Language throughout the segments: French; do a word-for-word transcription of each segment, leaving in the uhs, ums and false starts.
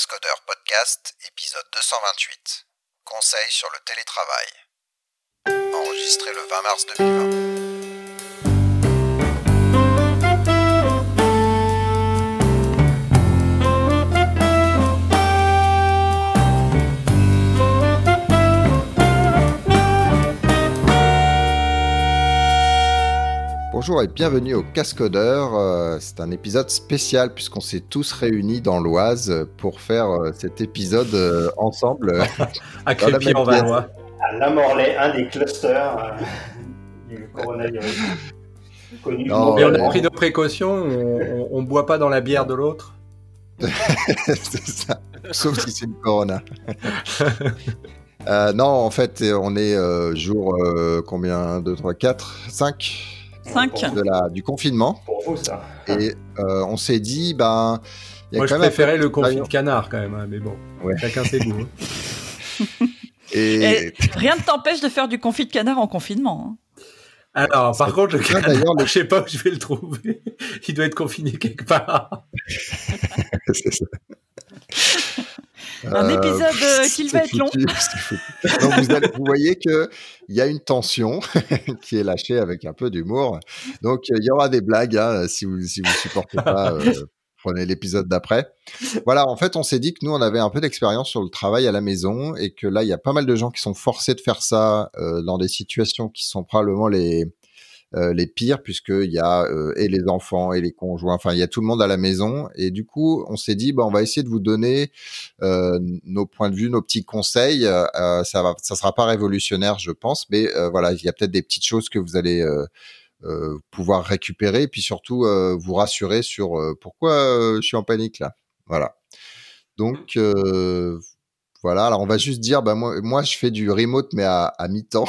podcast Codeur Podcast, épisode deux cent vingt-huit. Conseils sur le télétravail. Enregistré le vingt mars deux mille vingt. Bonjour et bienvenue au Codeur. C'est un épisode spécial puisqu'on s'est tous réunis dans l'Oise pour faire cet épisode ensemble. À Crépy-en-Valois. À Lamorlaye, un des clusters du coronavirus. Connu non, mais on a pris de précautions, on ne boit pas dans la bière de l'autre. C'est ça, sauf si c'est une Corona. euh, non, en fait, on est euh, jour euh, combien deux, trois, quatre, cinq cinq de la, du confinement. Pour vous, ça. Et euh, on s'est dit, ben. Y a Moi, quand je même préférais le confit de canard, quand même, hein, mais bon, ouais. Chacun ses goûts. Hein. Et... Et rien ne t'empêche de faire du confit de canard en confinement. Hein. Alors, par contre, le canard, d'ailleurs, le... je ne sais pas où je vais le trouver. Il doit être confiné quelque part. C'est ça. Un épisode euh, qui va être long. Donc vous, allez, vous voyez qu'il y a une tension qui est lâchée avec un peu d'humour. Donc, il y aura des blagues. Hein, si vous ne si vous supportez pas, euh, prenez l'épisode d'après. Voilà, en fait, on s'est dit que nous, on avait un peu d'expérience sur le travail à la maison et que là, il y a pas mal de gens qui sont forcés de faire ça euh, dans des situations qui sont probablement les... Euh, les pires, puisqu'il y a euh, et les enfants et les conjoints, enfin il y a tout le monde à la maison, et du coup on s'est dit bah, on va essayer de vous donner euh, nos points de vue, nos petits conseils. euh, ça va, ça sera pas révolutionnaire je pense, mais euh, voilà, il y a peut-être des petites choses que vous allez euh, euh, pouvoir récupérer, et puis surtout euh, vous rassurer sur euh, pourquoi euh, je suis en panique là, voilà. Donc euh, voilà, alors on va juste dire, bah moi, moi je fais du remote mais à, à mi-temps.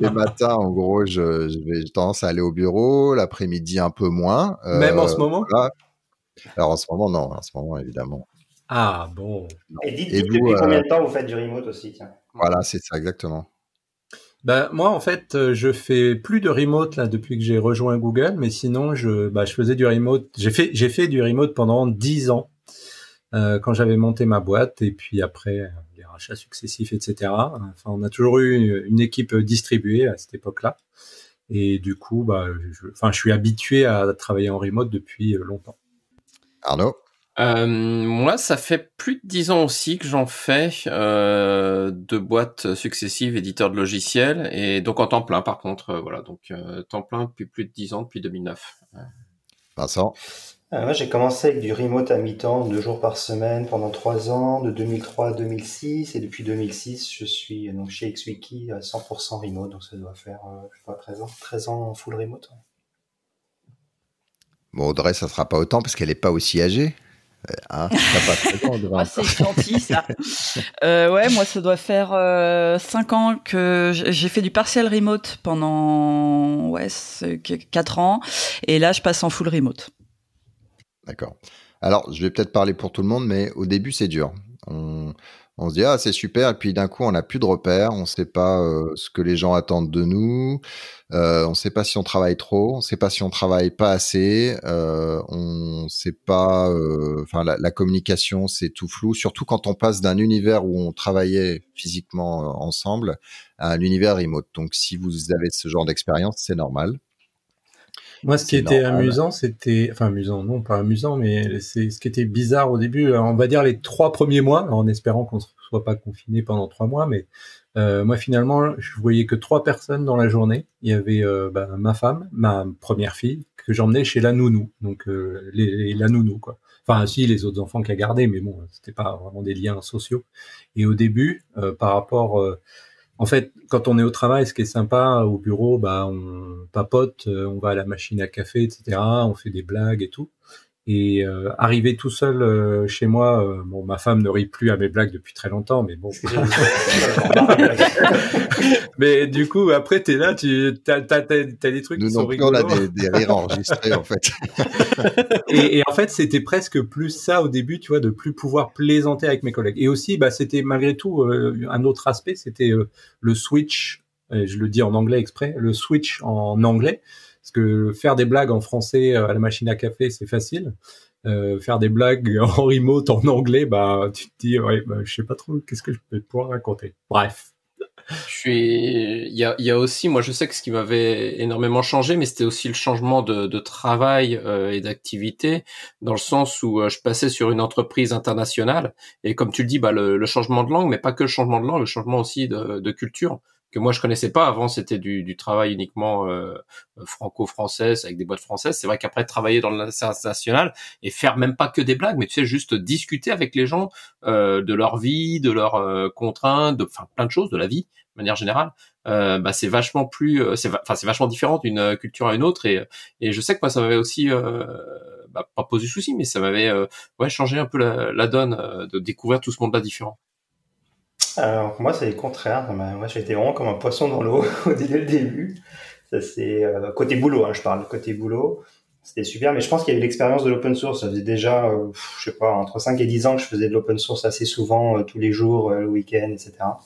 Les matins, en gros, je, je vais, j'ai tendance à aller au bureau, l'après-midi un peu moins. Euh, Même en ce moment voilà. Alors en ce moment, non, en ce moment, évidemment. Ah bon. Non. Et dites, Et dites vous, depuis euh... combien de temps vous faites du remote aussi, tiens. Voilà, c'est ça, exactement. Ben, moi, en fait, je fais plus de remote là depuis que j'ai rejoint Google, mais sinon, je, ben, je faisais du remote. J'ai fait, j'ai fait du remote pendant dix ans. Euh, quand j'avais monté ma boîte, et puis après euh, les rachats successifs, et cetera. Enfin, on a toujours eu une, une équipe distribuée à cette époque-là, et du coup, bah, je, enfin, je suis habitué à travailler en remote depuis longtemps. Arnaud ? Euh, moi, ça fait plus de dix ans aussi que j'en fais euh, de boîtes successives, éditeurs de logiciels, et donc en temps plein. Par contre, euh, voilà, donc euh, temps plein depuis plus de dix ans, depuis deux mille neuf. Vincent ? Euh, moi, j'ai commencé avec du remote à mi-temps, deux jours par semaine, pendant trois ans, de deux mille trois à deux mille six. Et depuis deux mille six, je suis donc chez XWiki à cent pour cent remote. Donc, ça doit faire, euh, je sais pas, treize ans, treize ans en full remote. Ouais. Bon, Audrey, ça ne sera pas autant parce qu'elle n'est pas aussi âgée. Hein, ça pas ah, c'est gentil, ça. euh, ouais, moi, ça doit faire euh, cinq ans que j'ai fait du partiel remote pendant ouais, quatre ans. Et là, je passe en full remote. D'accord. Alors, je vais peut-être parler pour tout le monde, mais au début, c'est dur. On, on se dit, ah, c'est super. Et puis, d'un coup, on n'a plus de repères. On ne sait pas euh, ce que les gens attendent de nous. Euh, on ne sait pas si on travaille trop. On ne sait pas si on ne travaille pas assez. Euh, on ne sait pas... Enfin, euh, la, la communication, c'est tout flou. Surtout quand on passe d'un univers où on travaillait physiquement ensemble à un univers remote. Donc, si vous avez ce genre d'expérience, c'est normal. Moi, ce qui c'est était normal. amusant, c'était... Enfin, amusant, non, pas amusant, mais c'est ce qui était bizarre au début. On va dire les trois premiers mois, en espérant qu'on ne soit pas confiné pendant trois mois, mais euh, moi, finalement, je voyais que trois personnes dans la journée. Il y avait euh, bah, ma femme, ma première fille, que j'emmenais chez la nounou. Donc, euh, les, les, la nounou, quoi. Enfin, si, les autres enfants qu'elle gardait, mais bon, c'était pas vraiment des liens sociaux. Et au début, euh, par rapport... Euh, En fait, quand on est au travail, ce qui est sympa, au bureau, bah, on papote, on va à la machine à café, et cetera. On fait des blagues et tout. Et euh, arrivé tout seul euh, chez moi, euh, bon, ma femme ne rit plus à mes blagues depuis très longtemps, mais bon. Mais du coup, après, t'es là, tu t'as, t'as, t'as, t'as des trucs Nous qui sont rigolos. Nous non plus, on a des, des rires enregistrés, en fait. et, et en fait, c'était presque plus ça au début, tu vois, de plus pouvoir plaisanter avec mes collègues. Et aussi, bah, c'était malgré tout euh, un autre aspect, c'était euh, le switch, euh, je le dis en anglais exprès, le switch en anglais. Parce que faire des blagues en français à la machine à café, c'est facile. euh, faire des blagues en remote en anglais, bah tu te dis ouais, bah, je sais pas trop qu'est-ce que je vais pouvoir raconter. Bref. Je suis. Il y a, il y a aussi, moi je sais que ce qui m'avait énormément changé, mais c'était aussi le changement de, de travail euh, et d'activité, dans le sens où euh, je passais sur une entreprise internationale, et comme tu le dis, bah le, le changement de langue, mais pas que le changement de langue, le changement aussi de, de culture, que moi je connaissais pas avant. C'était du, du travail uniquement euh, franco-français avec des boîtes françaises. C'est vrai qu'après travailler dans l'international et faire même pas que des blagues, mais tu sais juste discuter avec les gens euh, de leur vie, de leurs euh, contraintes, de enfin plein de choses de la vie de manière générale. Euh, bah c'est vachement plus, euh, c'est enfin c'est vachement différent d'une culture à une autre, et et je sais que moi ça m'avait aussi euh, bah, pas posé souci, mais ça m'avait euh, ouais changé un peu la, la donne euh, de découvrir tout ce monde là différent. Alors moi c'est le contraire, moi j'étais vraiment comme un poisson dans l'eau dès le début. Ça c'est euh, côté boulot, hein, je parle côté boulot, c'était super, mais je pense qu'il y a eu l'expérience de l'open source. Ça faisait déjà, euh, je sais pas, entre cinq et dix ans que je faisais de l'open source assez souvent, euh, tous les jours, euh, le week-end, et cetera.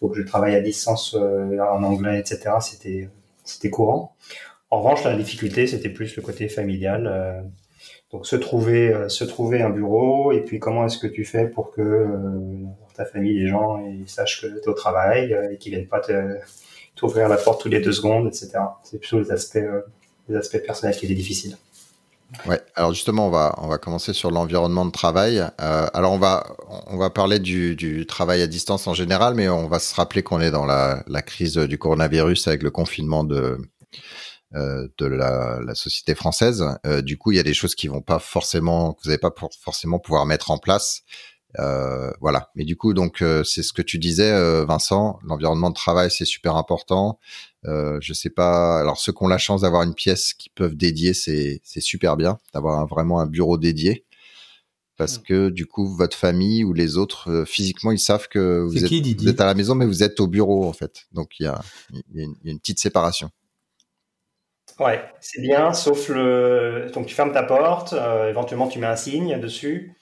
Donc je travaillais à distance euh, en anglais, et cetera. C'était c'était courant. En revanche la difficulté c'était plus le côté familial. Euh, donc se trouver euh, se trouver un bureau, et puis comment est-ce que tu fais pour que euh, ta famille, les gens, ils sachent que t'es au travail euh, et qu'ils viennent pas te, t'ouvrir la porte tous les deux secondes, et cetera. C'est plutôt les aspects, euh, les aspects personnels qui étaient difficiles. Ouais. Alors justement, on va on va commencer sur l'environnement de travail. Euh, alors on va on va parler du, du travail à distance en général, mais on va se rappeler qu'on est dans la, la crise du coronavirus avec le confinement de euh, de la, la société française. Euh, du coup, il y a des choses qui vont pas forcément, que vous n'allez pas pour, forcément pouvoir mettre en place. Euh, voilà. Mais du coup, donc euh, c'est ce que tu disais, euh, Vincent. L'environnement de travail, c'est super important. Euh, je sais pas. Alors ceux qui ont la chance d'avoir une pièce qu'ils peuvent dédier, c'est c'est super bien d'avoir un, vraiment un bureau dédié, parce mmh. que du coup votre famille ou les autres euh, physiquement ils savent que vous êtes, qui, vous êtes à la maison, mais vous êtes au bureau en fait. Donc il y a il y, y a une petite séparation. Ouais, c'est bien. Sauf le donc tu fermes ta porte. Euh, éventuellement tu mets un signe dessus.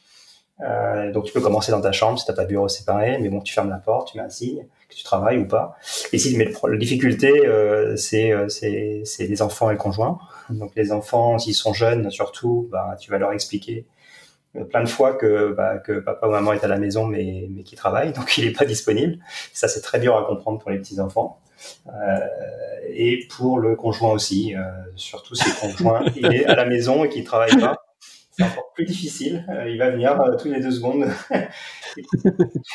Euh, donc tu peux commencer dans ta chambre si t'as pas de bureau séparé, mais bon, tu fermes la porte, tu mets un signe que tu travailles ou pas. Et si, mais la difficulté euh, c'est c'est c'est les enfants et le conjoint. Donc les enfants, s'ils sont jeunes surtout, bah tu vas leur expliquer plein de fois que bah que papa ou maman est à la maison, mais mais qu'il travaille, donc il est pas disponible. Ça c'est très dur à comprendre pour les petits enfants. Euh, et pour le conjoint aussi, euh, surtout si le conjoint il est à la maison et qu'il travaille pas. C'est encore plus difficile. Euh, il va venir euh, tous les deux secondes.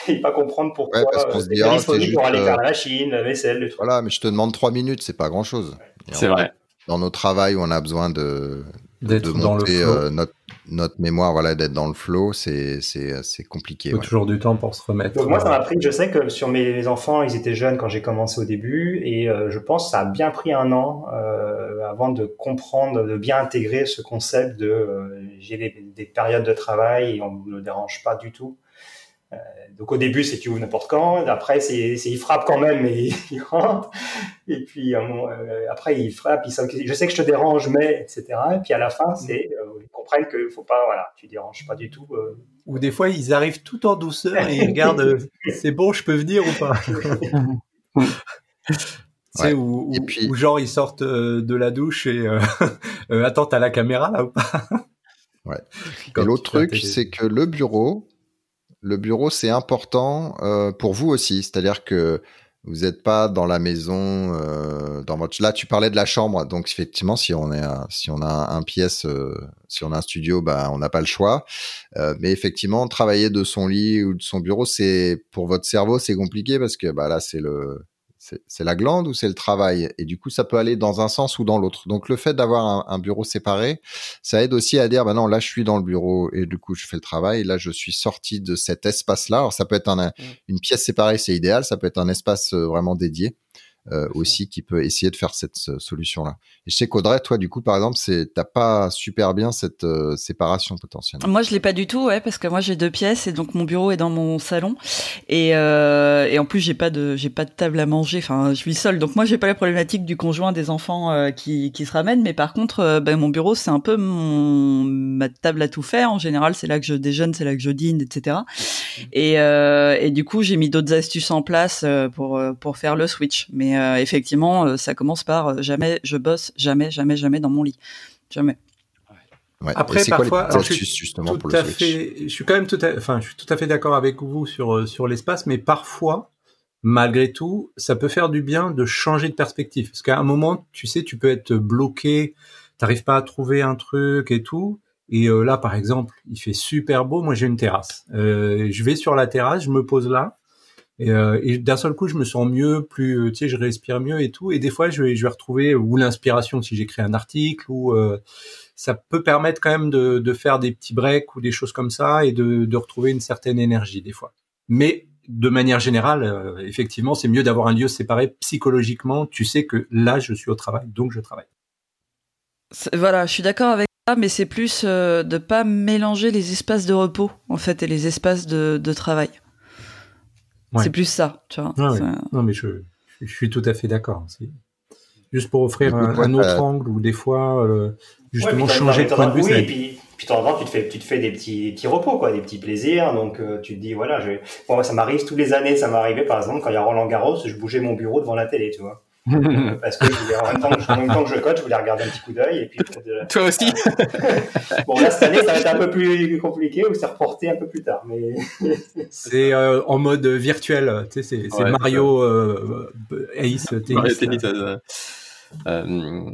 Il va comprendre pourquoi. Ouais, parce qu'on euh, se dit, ah, c'est juste pour aller euh... faire la machine, la vaisselle, le truc. Voilà, mais je te demande trois minutes, c'est pas grand-chose. Ouais. C'est on... vrai. Dans nos travails où on a besoin de, d'être de monter dans le flow. Euh, notre, notre mémoire, voilà, d'être dans le flow, c'est, c'est, c'est compliqué. Il faut ouais. toujours du temps pour se remettre. Donc moi, ça m'a pris, je sais que sur mes les enfants, ils étaient jeunes quand j'ai commencé au début, et euh, je pense que ça a bien pris un an euh, avant de comprendre, de bien intégrer ce concept de euh, j'ai des, des périodes de travail et on ne me dérange pas du tout. Euh, donc au début c'est tu ouvres n'importe quand, après c'est, c'est il frappe quand même et il rentre, et puis euh, euh, après il frappe, il s'inquiète, je sais que je te dérange mais etc, et puis à la fin c'est euh, ils comprennent que faut pas, voilà, tu déranges pas du tout. Euh. Ou des fois ils arrivent tout en douceur et ils regardent euh, c'est bon, je peux venir ou pas. Tu sais, ou ouais. genre ils sortent euh, de la douche et euh, euh, attends, t'as la caméra là ou pas. Ouais. Et l'autre truc c'est que le bureau Le bureau, c'est important euh, pour vous aussi, c'est-à-dire que vous n'êtes pas dans la maison, euh, dans votre. Là, tu parlais de la chambre, donc effectivement, si on est, un, si on a un, un pièce, euh, si on a un studio, bah, on n'a pas le choix. Euh, mais effectivement, travailler de son lit ou de son bureau, c'est pour votre cerveau, c'est compliqué parce que bah là, c'est le, c'est, c'est la glande ou c'est le travail, et du coup, ça peut aller dans un sens ou dans l'autre. Donc, le fait d'avoir un, un bureau séparé, ça aide aussi à dire, bah non, là, je suis dans le bureau et du coup, je fais le travail. Là, je suis sorti de cet espace-là. Alors, ça peut être un, une pièce séparée, c'est idéal. Ça peut être un espace vraiment dédié euh, aussi qui peut essayer de faire cette solution-là. Et je sais qu'Audrey, toi, du coup, par exemple, c'est, t'as pas super bien cette euh, séparation potentielle. Moi, je l'ai pas du tout, ouais, parce que moi, j'ai deux pièces et donc mon bureau est dans mon salon. Et, euh, et en plus, j'ai pas de, j'ai pas de table à manger. Enfin, je suis seule. Donc moi, j'ai pas la problématique du conjoint, des enfants euh, qui, qui se ramènent. Mais par contre, euh, ben, mon bureau, c'est un peu mon, ma table à tout faire. En général, c'est là que je déjeune, c'est là que je dîne, et cetera. Et, euh, et du coup, j'ai mis d'autres astuces en place euh, pour, pour faire le switch. Mais euh, effectivement, euh, ça commence par euh, jamais je bosse, jamais, jamais, jamais dans mon lit. Jamais. Ouais. Après, parfois, quoi, je, suis tout pour le à fait, je suis quand même tout à, enfin, je suis tout à fait d'accord avec vous sur, sur l'espace, mais parfois, malgré tout, ça peut faire du bien de changer de perspective. Parce qu'à un moment, tu sais, tu peux être bloqué, t'arrives pas à trouver un truc et tout. Et euh, là, par exemple, il fait super beau. Moi, j'ai une terrasse. Euh, je vais sur la terrasse, je me pose là. Et, euh, et d'un seul coup, je me sens mieux, plus, tu sais, je respire mieux et tout. Et des fois, je vais, je vais retrouver ou l'inspiration si j'écris un article ou euh, ça peut permettre quand même de, de faire des petits breaks ou des choses comme ça et de, de retrouver une certaine énergie des fois. Mais de manière générale, euh, effectivement, c'est mieux d'avoir un lieu séparé psychologiquement. Tu sais que là, je suis au travail, donc je travaille. Voilà, je suis d'accord avec ça, mais c'est plus euh, de pas mélanger les espaces de repos en fait et les espaces de, de travail. Ouais. C'est plus ça, tu vois. Ah, ouais. Non, mais je, je suis tout à fait d'accord. C'est juste pour offrir un, un autre euh... angle ou des fois, euh, justement, ouais, changer de point de vue. Oui, et puis, puis de temps en temps, tu te fais, tu te fais des petits, des petits repos, quoi, des petits plaisirs. Donc, euh, tu te dis, voilà, je... bon, moi, ça m'arrive tous les années. Ça m'arrivait, par exemple, quand il y a Roland-Garros, je bougeais mon bureau devant la télé, tu vois. Parce que je voulais, en, même temps, en même temps que je coach, je voulais regarder un petit coup d'œil. Et puis, euh, toi aussi. Bon, là, cette année, ça va être un peu plus compliqué ou c'est reporté un peu plus tard. Mais... c'est euh, en mode virtuel. Tu sais, c'est, c'est ouais, Mario euh, Ace Tennis. Mario Tennis. Euh, euh,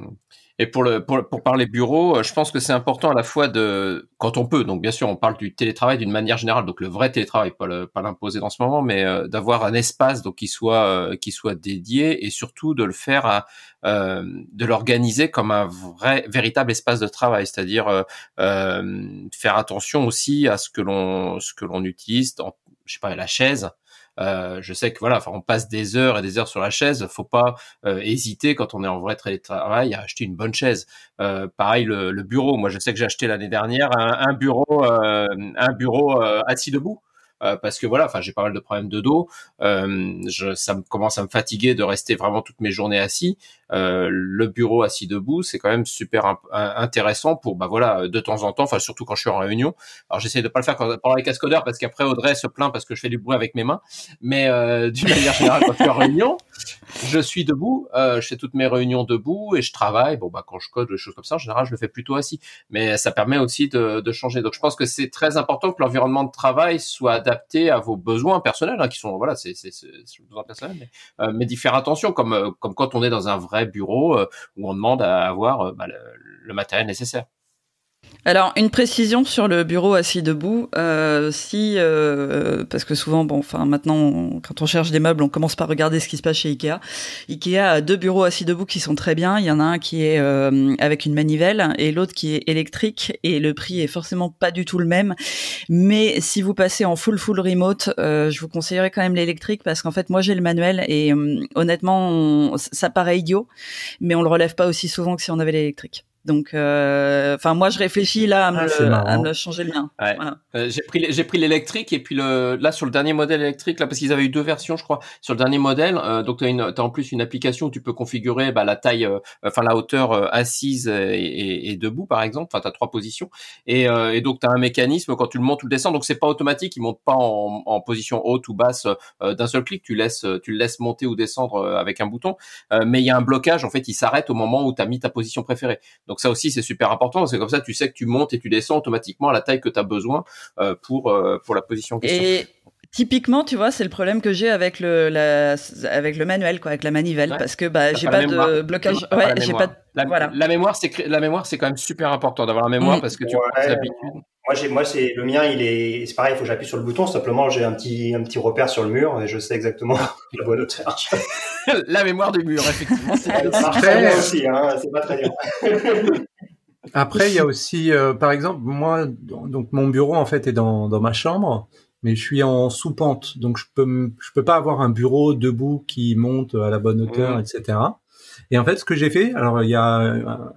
et pour, le, pour, pour parler bureau, je pense que c'est important à la fois de. Quand on peut, donc bien sûr, on parle du télétravail d'une manière générale, donc le vrai télétravail, pas, le, pas l'imposer dans ce moment, mais euh, d'avoir un espace donc qui soit euh, qui soit dédié et surtout de le faire, à, euh, de l'organiser comme un vrai véritable espace de travail, c'est-à-dire euh, euh, faire attention aussi à ce que l'on ce que l'on utilise, dans, je sais pas, la chaise. Euh, je sais que voilà, enfin, on passe des heures et des heures sur la chaise. Faut pas euh, hésiter quand on est en vrai télétravail à acheter une bonne chaise. Euh, pareil le, le bureau. Moi, je sais que j'ai acheté l'année dernière un, un bureau, euh, un bureau euh, assis debout. Euh, parce que voilà, enfin, j'ai pas mal de problèmes de dos. Euh, je, ça me commence à me fatiguer de rester vraiment toutes mes journées assis. Euh, le bureau assis debout, c'est quand même super imp- intéressant pour, bah voilà, de temps en temps. Enfin, surtout quand je suis en réunion. Alors, j'essaie de pas le faire quand, pendant les casques codeurs, parce qu'après Audrey se plaint parce que je fais du bruit avec mes mains. Mais euh, d'une manière générale, quand je suis en réunion, je suis debout. Euh, je fais toutes mes réunions debout et je travaille. Bon, bah quand je code, des choses comme ça, en général, je le fais plutôt assis. Mais ça permet aussi de, de changer. Donc, je pense que c'est très important que l'environnement de travail soit adapté à vos besoins personnels, hein, qui sont voilà, c'est c'est c'est, c'est besoin personnel, mais, euh, mais d'y faire attention, comme euh, comme quand on est dans un vrai bureau euh, où on demande à avoir euh, bah, le, le matériel nécessaire. Alors une précision sur le bureau assis debout, euh, si euh, parce que souvent bon, enfin maintenant on, quand on cherche des meubles, on commence par regarder ce qui se passe chez Ikea. Ikea a deux bureaux assis debout qui sont très bien. Il y en a un qui est euh, avec une manivelle et l'autre qui est électrique et le prix est forcément pas du tout le même. Mais si vous passez en full full remote, euh, je vous conseillerais quand même l'électrique parce qu'en fait moi j'ai le manuel et euh, honnêtement on, ça paraît idiot, mais on le relève pas aussi souvent que si on avait l'électrique. Donc, enfin, euh, moi, je réfléchis là à me, ah, le, à me changer le mien. Ouais. Voilà. Euh, j'ai pris, j'ai pris l'électrique et puis le, là sur le dernier modèle électrique, là parce qu'ils avaient eu deux versions, je crois. Sur le dernier modèle, euh, donc t'as une, t'as en plus une application où tu peux configurer bah, la taille, enfin euh, la hauteur euh, assise et, et, et debout, par exemple. Enfin, t'as trois positions et, euh, et donc t'as un mécanisme quand tu le montes ou le descends. Donc c'est pas automatique, il monte pas en, en position haute ou basse euh, d'un seul clic. Tu laisses, tu le laisses monter ou descendre avec un bouton. Euh, mais il y a un blocage. En fait, il s'arrête au moment où t'as mis ta position préférée. Donc Donc ça aussi c'est super important parce que comme ça tu sais que tu montes et tu descends automatiquement à la taille que tu as besoin euh, pour euh, pour la position en question. Et typiquement tu vois c'est le problème que j'ai avec le la, avec le manuel quoi, avec la manivelle, ouais, parce que bah j'ai pas, pas de blocage, ouais, pas j'ai pas de... la, voilà. La mémoire c'est la mémoire c'est quand même super important d'avoir la mémoire, mmh, parce que tu, ouais, as l'habitude. Moi, j'ai, moi, c'est le mien, il est, c'est pareil, il faut que j'appuie sur le bouton. Simplement, j'ai un petit, un petit repère sur le mur et je sais exactement la bonne hauteur. La mémoire du mur, effectivement. C'est ça marche très bien aussi, hein. C'est pas très dur. Après, il y a aussi, euh, par exemple, moi, donc mon bureau en fait est dans, dans ma chambre, mais je suis en sous-pente, donc je peux, je peux pas avoir un bureau debout qui monte à la bonne hauteur, mmh, et cetera. Et en fait, ce que j'ai fait, alors il y a un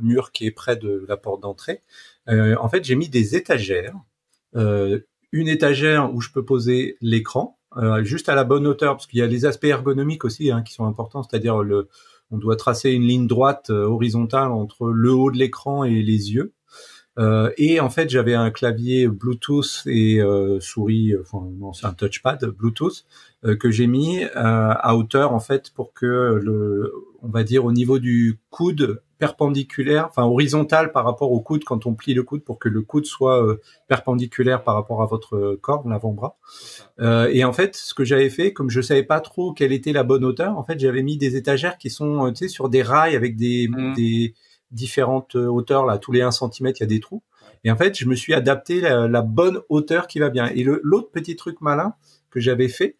mur qui est près de la porte d'entrée. Euh, en fait, j'ai mis des étagères, euh, une étagère où je peux poser l'écran, euh, juste à la bonne hauteur, parce qu'il y a les aspects ergonomiques aussi, hein, qui sont importants, c'est-à-dire le, on doit tracer une ligne droite euh, horizontale entre le haut de l'écran et les yeux. Euh, et en fait, j'avais un clavier Bluetooth et euh, souris, enfin non, c'est un touchpad Bluetooth euh, que j'ai mis euh, à hauteur en fait pour que le, on va dire au niveau du coude, perpendiculaire, enfin horizontale par rapport au coude, quand on plie le coude, pour que le coude soit euh, perpendiculaire par rapport à votre corps, l'avant-bras. Euh, et en fait, ce que j'avais fait, comme je savais pas trop quelle était la bonne hauteur, en fait, j'avais mis des étagères qui sont, tu sais, sur des rails avec des, mmh. des différentes hauteurs là. Tous les un centimètre, il y a des trous. Et en fait, je me suis adapté la, la bonne hauteur qui va bien. Et le, l'autre petit truc malin que j'avais fait,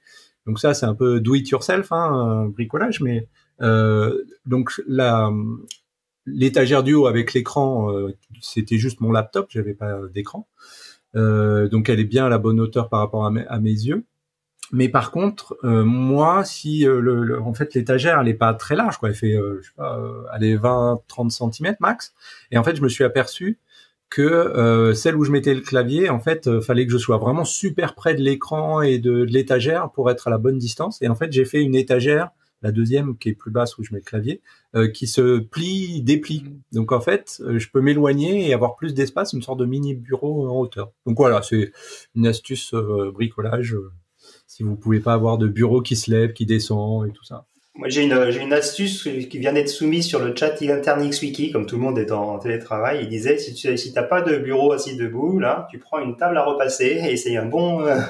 donc ça, c'est un peu do it yourself, hein, euh, bricolage, mais euh, donc la l'étagère du haut avec l'écran, euh, c'était juste mon laptop, j'avais pas d'écran, euh, donc elle est bien à la bonne hauteur par rapport à mes, à mes yeux. Mais par contre, euh, moi, si euh, le, le, en fait l'étagère elle est pas très large, quoi, elle fait, euh, je sais pas, euh, elle est vingt à trente centimètres max. Et en fait, je me suis aperçu que euh, celle où je mettais le clavier, en fait, euh, fallait que je sois vraiment super près de l'écran et de, de l'étagère pour être à la bonne distance. Et en fait, j'ai fait une étagère, la deuxième qui est plus basse où je mets le clavier, euh, qui se plie, déplie. Donc en fait, euh, je peux m'éloigner et avoir plus d'espace, une sorte de mini bureau en hauteur. Donc voilà, c'est une astuce euh, bricolage. Euh, si vous pouvez pas avoir de bureau qui se lève, qui descend et tout ça. Moi, j'ai une, j'ai une astuce qui vient d'être soumise sur le chat Internix Wiki, comme tout le monde est en, en télétravail. Il disait, si tu si t'as pas de bureau assis debout, là, tu prends une table à repasser et c'est un bon... Euh,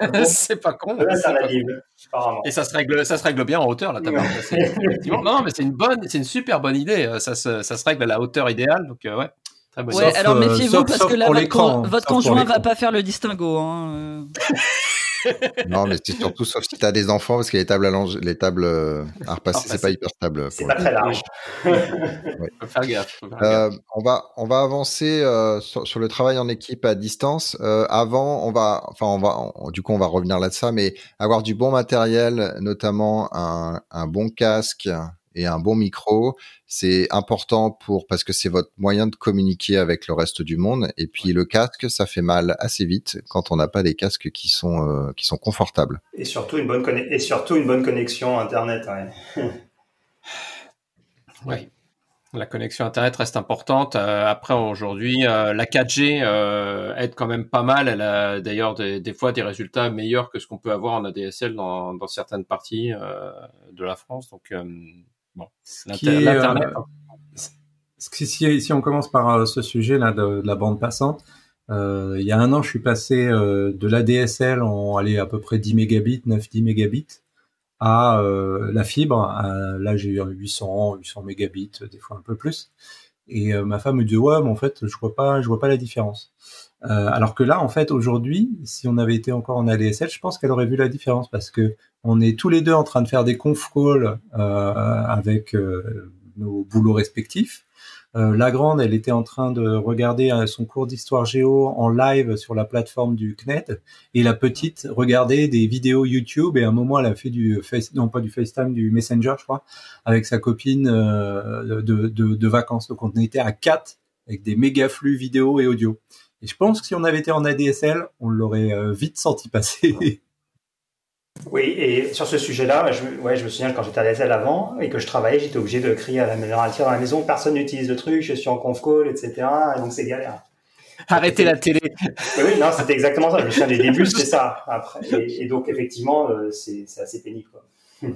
un bon c'est pas con. Là, c'est pas con. Et ça se, règle, ça se règle bien en hauteur, la table à repasser. Non, non, mais c'est une, bonne, c'est une super bonne idée. Ça se, ça se règle à la hauteur idéale, donc euh, ouais. Très bonne idée. Ouais, sauf, alors méfiez-vous, sauf, parce sauf que là, votre, con, votre conjoint va pas faire le distinguo. Hein. Non, mais c'est surtout sauf si t'as des enfants, parce que les tables à, longe, les tables à repasser, c'est pas hyper stable. C'est pas très large. Ouais. Faut faire gaffe. Faut faire gaffe. Euh, on va on va avancer euh, sur, sur le travail en équipe à distance. Euh, avant, on va enfin on va on, du coup on va revenir là de ça, mais avoir du bon matériel, notamment un un bon casque et un bon micro, c'est important pour parce que c'est votre moyen de communiquer avec le reste du monde. Et puis le casque, ça fait mal assez vite quand on n'a pas des casques qui sont euh, qui sont confortables. Et surtout une bonne conne- et surtout une bonne connexion Internet. Ouais. Ouais. La connexion Internet reste importante. Euh, après, aujourd'hui, euh, la quatre G euh, aide quand même pas mal. Elle a d'ailleurs des, des fois des résultats meilleurs que ce qu'on peut avoir en A D S L dans, dans certaines parties euh, de la France. Donc euh, Bon. Ce qui est, euh, si, si, si on commence par euh, ce sujet-là de, de la bande passante, euh, il y a un an, je suis passé euh, de l'A D S L, on allait à peu près dix mégabits, neuf à dix mégabits, à euh, la fibre. À, là, j'ai eu huit cents mégabits, des fois un peu plus. Et euh, ma femme me dit « Ouais, mais en fait, je vois pas, je vois pas la différence. » Euh, alors que là, en fait, aujourd'hui, si on avait été encore en A D S L, je pense qu'elle aurait vu la différence, parce que on est tous les deux en train de faire des conf calls euh, avec euh, nos boulots respectifs. Euh, la grande, elle était en train de regarder euh, son cours d'histoire géo en live sur la plateforme du C N E D, et la petite regardait des vidéos YouTube, et à un moment, elle a fait du face, non pas du FaceTime, du Messenger, je crois, avec sa copine euh, de, de, de vacances. Donc, on était à quatre avec des méga flux vidéo et audio. Et je pense que si on avait été en A D S L, on l'aurait vite senti passer. Oui, et sur ce sujet-là, je, ouais, je me souviens que quand j'étais à l'A D S L avant et que je travaillais, j'étais obligé de crier à la mélodie à la maison, personne n'utilise le truc, je suis en conf call, et cetera. Et donc c'est galère. Arrêtez la télé. Oui, non, c'était exactement ça. Je me souviens des débuts, c'était ça. Après. Et, et donc effectivement, c'est, c'est assez pénible, quoi.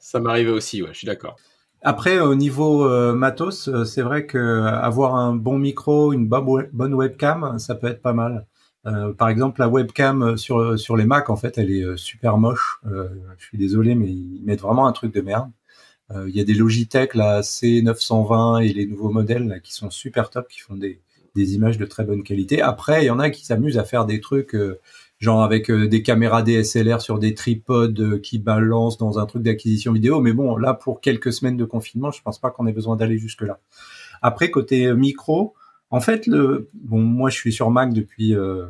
Ça m'arrivait aussi, ouais, je suis d'accord. Après, au niveau euh, matos, euh, c'est vrai que euh, avoir un bon micro, une bo- bonne webcam, ça peut être pas mal. Euh, par exemple, la webcam sur sur les Mac, en fait, elle est euh, super moche. Euh, je suis désolé, mais ils mettent vraiment un truc de merde. Il euh, y a des Logitech, la C neuf cent vingt et les nouveaux modèles là, qui sont super top, qui font des des images de très bonne qualité. Après, il y en a qui s'amusent à faire des trucs euh, genre avec euh, des caméras D S L R sur des tripodes euh, qui balancent dans un truc d'acquisition vidéo. Mais bon, là, pour quelques semaines de confinement, je pense pas qu'on ait besoin d'aller jusque-là. Après, côté euh, micro, en fait, le bon, moi, je suis sur Mac depuis euh,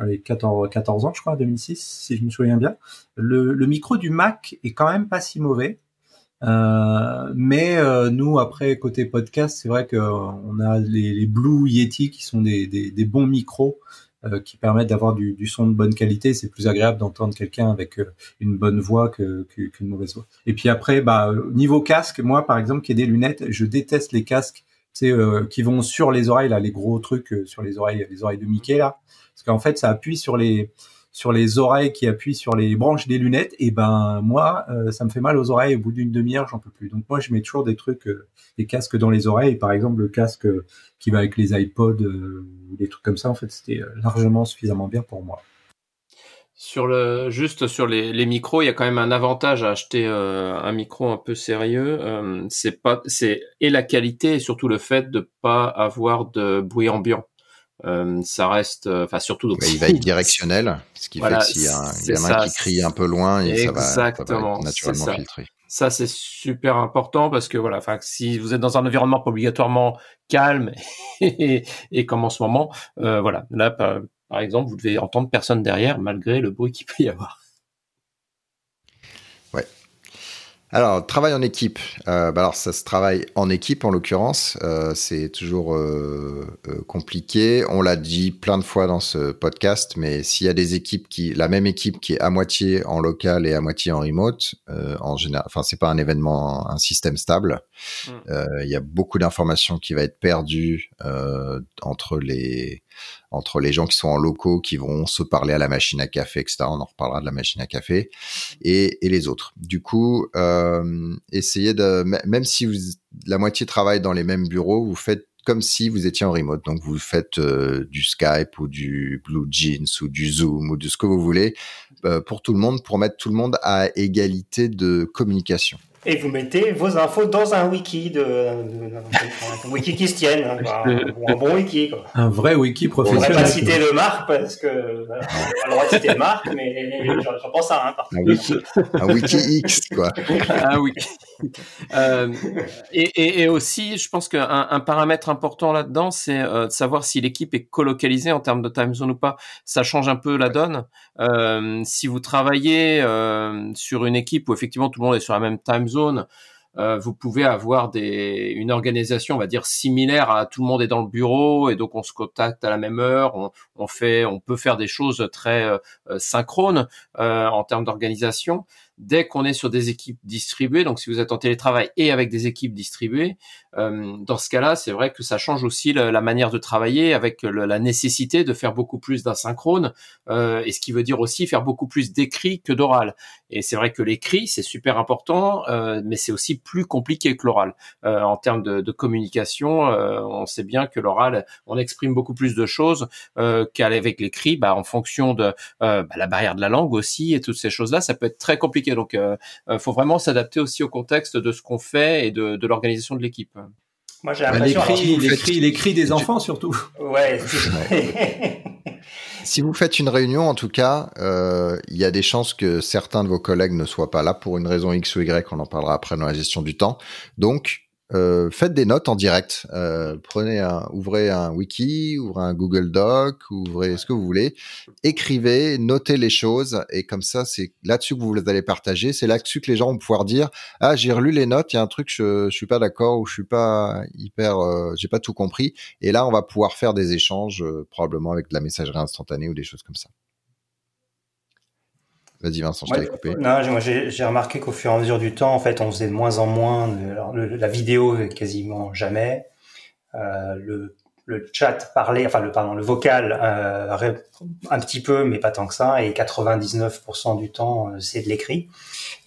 allez, quatorze ans, je crois, deux mille six, si je me souviens bien. Le, le micro du Mac est quand même pas si mauvais. Euh, mais euh, nous, après, côté podcast, c'est vrai que euh, on a les, les Blue Yeti qui sont des, des, des bons micros qui permettent d'avoir du, du son de bonne qualité. C'est plus agréable d'entendre quelqu'un avec une bonne voix que, que, qu'une mauvaise voix. Et puis après, bah, niveau casque, moi, par exemple, qui ai des lunettes, je déteste les casques, tu sais, euh, qui vont sur les oreilles, là, les gros trucs sur les oreilles, les oreilles de Mickey, là. Parce qu'en fait, ça appuie sur les, sur les oreilles qui appuient sur les branches des lunettes, et ben moi, euh, ça me fait mal aux oreilles. Au bout d'une demi-heure, j'en peux plus. Donc moi, je mets toujours des trucs, euh, des casques dans les oreilles. Par exemple, le casque euh, qui va avec les iPods, euh, des trucs comme ça, en fait, c'était largement suffisamment bien pour moi. Sur le, juste sur les, les micros, il y a quand même un avantage à acheter euh, un micro un peu sérieux. Euh, c'est pas, c'est et la qualité et surtout le fait de pas avoir de bruit ambiant. Euh, ça reste, enfin euh, surtout. Donc, il va être directionnel, ce qui voilà, fait que s'il y a un gamin qui crie un peu loin, et ça, va, ça va naturellement ça. filtrer. Ça, c'est super important parce que voilà, enfin, si vous êtes dans un environnement pas obligatoirement calme et, et comme en ce moment, euh, voilà, là. Par, Par exemple, vous devez entendre personne derrière, malgré le bruit qu'il peut y avoir. Ouais. Alors, travail en équipe. Euh, bah alors, ça se travaille en équipe, en l'occurrence. Euh, c'est toujours euh, compliqué. On l'a dit plein de fois dans ce podcast, mais s'il y a des équipes qui, la même équipe qui est à moitié en local et à moitié en remote, euh, en général, enfin, c'est pas un événement, un système stable. Mmh. Euh, y a beaucoup d'informations qui va être perdue euh, entre les entre les gens qui sont en locaux, qui vont se parler à la machine à café, et cetera. On en reparlera de la machine à café, et, et les autres. Du coup, euh, essayez de... Même si vous, la moitié travaille dans les mêmes bureaux, vous faites comme si vous étiez en remote. Donc, vous faites euh, du Skype ou du Blue Jeans ou du Zoom ou de ce que vous voulez euh, pour tout le monde, pour mettre tout le monde à égalité de communication. Et vous mettez vos infos dans un wiki, de, de, de, un wiki qui se tienne, hein, bah, ou un bon wiki. Quoi. Un vrai wiki professionnel. On ne va pas citer de marque, parce que on n'a pas le droit de citer de marque, mais j'en pense à un. Par un, wiki, un wiki X, quoi. Un wiki. Euh, et, et, et aussi, je pense qu'un un paramètre important là-dedans, c'est euh, de savoir si l'équipe est colocalisée en termes de time zone ou pas. Ça change un peu la donne. Euh, si vous travaillez euh, sur une équipe où effectivement tout le monde est sur la même time zone, Zone, euh, vous pouvez avoir des, une organisation, on va dire, similaire à tout le monde est dans le bureau et donc on se contacte à la même heure, on, on, fait, on peut faire des choses très euh, synchrones euh, en termes d'organisation. Dès qu'on est sur des équipes distribuées, donc si vous êtes en télétravail et avec des équipes distribuées, euh, dans ce cas-là, c'est vrai que ça change aussi la, la manière de travailler avec le, la nécessité de faire beaucoup plus d'asynchrone, euh, et ce qui veut dire aussi faire beaucoup plus d'écrit que d'oral. Et c'est vrai que l'écrit, c'est super important, euh, mais c'est aussi plus compliqué que l'oral. Euh, en termes de, de communication, euh, on sait bien que l'oral, on exprime beaucoup plus de choses euh, qu'avec l'écrit, bah, en fonction de euh, bah, la barrière de la langue aussi et toutes ces choses-là, ça peut être très compliqué. Donc, il euh, faut vraiment s'adapter aussi au contexte de ce qu'on fait et de, de l'organisation de l'équipe. Moi, j'ai l'impression... Bah, l'écrit, alors, si l'écrit, faites... l'écrit des enfants, surtout. Ouais. Si vous faites une réunion, en tout cas, euh, il y a des chances que certains de vos collègues ne soient pas là pour une raison X ou Y. On en parlera après dans la gestion du temps. Donc, Euh, faites des notes en direct. Euh, prenez un, ouvrez un wiki, ouvrez un Google Doc, ouvrez ce que vous voulez. Écrivez, notez les choses, et comme ça, c'est là-dessus que vous les allez partager. C'est là-dessus que les gens vont pouvoir dire ah, j'ai relu les notes, il y a un truc je, je suis pas d'accord ou je suis pas hyper, euh, j'ai pas tout compris. Et là, on va pouvoir faire des échanges euh, probablement avec de la messagerie instantanée ou des choses comme ça. Vas-y Vincent, je t'avais coupé. Non, moi j'ai, j'ai remarqué qu'au fur et à mesure du temps, en fait, on faisait de moins en moins de, alors, le, la vidéo quasiment jamais, euh, le, le chat parlé, enfin le pardon, le vocal euh, un petit peu, mais pas tant que ça. Et quatre-vingt-dix-neuf pour cent du temps, c'est de l'écrit.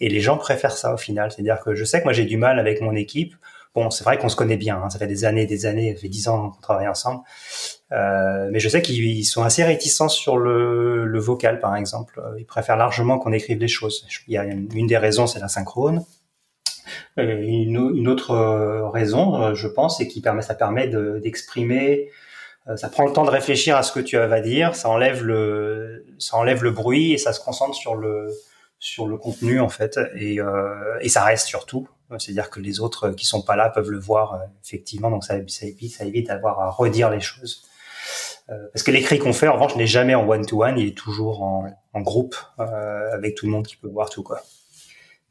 Et les gens préfèrent ça au final. C'est-à-dire que je sais que moi j'ai du mal avec mon équipe. Bon, c'est vrai qu'on se connaît bien, hein, ça fait des années, des années, ça fait dix ans qu'on travaille ensemble. Euh, mais je sais qu'ils sont assez réticents sur le, le vocal, par exemple. Ils préfèrent largement qu'on écrive les choses. Il y a une, une des raisons, c'est l'asynchrone. Une, une autre raison, je pense, c'est qu'il permet, ça permet de, d'exprimer. Ça prend le temps de réfléchir à ce que tu vas dire. Ça enlève le, ça enlève le bruit et ça se concentre sur le, sur le contenu en fait. Et, euh, et ça reste surtout. C'est-à-dire que les autres qui sont pas là peuvent le voir, euh, effectivement. Donc, ça, ça évite, ça évite d'avoir à redire les choses. Euh, parce que l'écrit qu'on fait, en revanche, n'est jamais en one-to-one. Il est toujours en, en groupe, euh, avec tout le monde qui peut voir tout, quoi.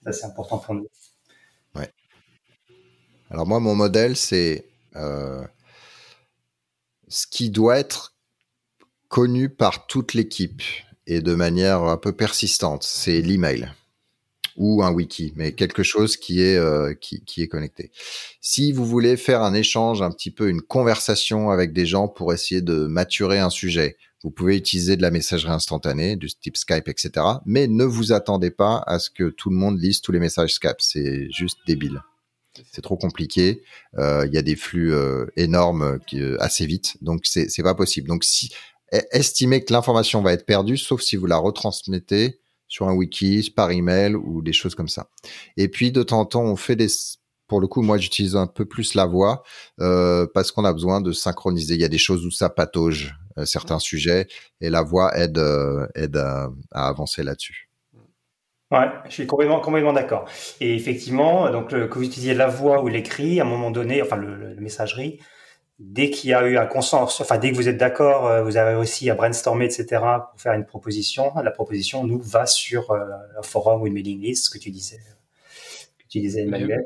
Ça, c'est important pour nous. Ouais. Alors, moi, mon modèle, c'est, euh, ce qui doit être connu par toute l'équipe et de manière un peu persistante, c'est l'email. Ou un wiki, mais quelque chose qui est euh, qui, qui est connecté. Si vous voulez faire un échange, un petit peu une conversation avec des gens pour essayer de maturer un sujet Vous pouvez utiliser de la messagerie instantanée, du type Skype, et cetera. Mais ne vous attendez pas à ce que tout le monde lise tous les messages Skype. C'est juste débile. C'est trop compliqué. Il euh, y a des flux euh, énormes qui, euh, assez vite. Donc, c'est, c'est pas possible. Donc, si, estimez que l'information va être perdue, sauf si vous la retransmettez sur un wiki, par email ou des choses comme ça. Et puis, de temps en temps, on fait des... Pour le coup, moi, j'utilise un peu plus la voix euh, parce qu'on a besoin de synchroniser. Il y a des choses où ça patauge euh, certains ouais. sujets et la voix aide, euh, aide à, à avancer là-dessus. Ouais, je suis complètement, complètement d'accord. Et effectivement, donc le, que vous utilisiez la voix ou l'écrit, à un moment donné, enfin le, le, la messagerie, dès qu'il y a eu un consensus, enfin dès que vous êtes d'accord, vous avez réussi à brainstormer, et cetera, pour faire une proposition. La proposition, nous, va sur euh, un forum ou une mailing list, ce que tu disais. Utiliser le manuel.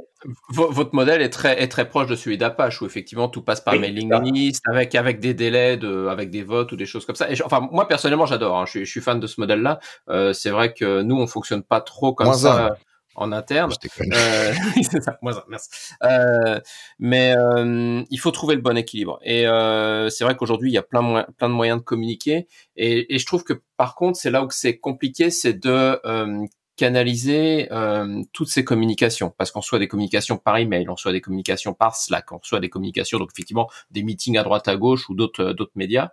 Votre modèle est très, est très proche de celui d'Apache où effectivement tout passe par oui, mailing list avec, avec des délais, de, avec des votes ou des choses comme ça. Et je, enfin, moi personnellement, j'adore. Hein, je, je suis fan de ce modèle-là. Euh, c'est vrai que nous, on fonctionne pas trop comme moins ça. Un. En interne, euh, c'est ça, moi, merci. Euh, mais euh, il faut trouver le bon équilibre. Et euh, c'est vrai qu'aujourd'hui, il y a plein, mo- plein de moyens de communiquer. Et, et je trouve que par contre, c'est là où c'est compliqué, c'est de euh, canaliser euh, toutes ces communications, parce qu'on reçoit des communications par email, on reçoit des communications par Slack, on reçoit des communications, donc effectivement des meetings à droite à gauche ou d'autres d'autres médias.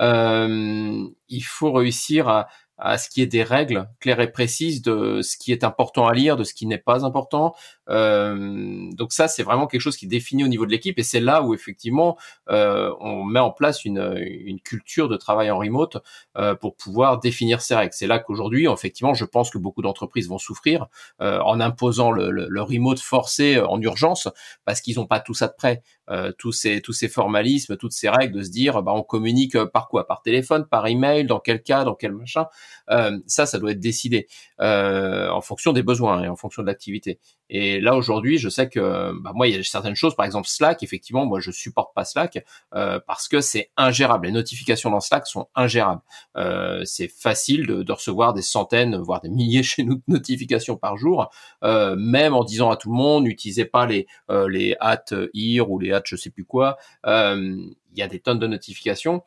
Euh, il faut réussir à à ce qu'il y ait des règles claires et précises de ce qui est important à lire, de ce qui n'est pas important. Euh, donc ça, c'est vraiment quelque chose qui définit au niveau de l'équipe et c'est là où effectivement euh, on met en place une, une culture de travail en remote euh, pour pouvoir définir ces règles. C'est là qu'aujourd'hui, effectivement, je pense que beaucoup d'entreprises vont souffrir euh, en imposant le, le, le remote forcé en urgence parce qu'ils n'ont pas tout ça de près. Euh, tous ces tous ces formalismes, toutes ces règles de se dire bah on communique par quoi, par téléphone, par email, dans quel cas, dans quel machin. Euh, ça, ça doit être décidé euh, en fonction des besoins et en fonction de l'activité. Et là aujourd'hui, je sais que bah, moi, il y a certaines choses, par exemple Slack. Effectivement, moi, je supporte pas Slack euh, parce que c'est ingérable. Les notifications dans Slack sont ingérables. Euh, c'est facile de, de recevoir des centaines, voire des milliers chez nous de notifications par jour, euh, même en disant à tout le monde n'utilisez pas les euh, les at I R ou les at je sais plus quoi. Euh, il y a des tonnes de notifications.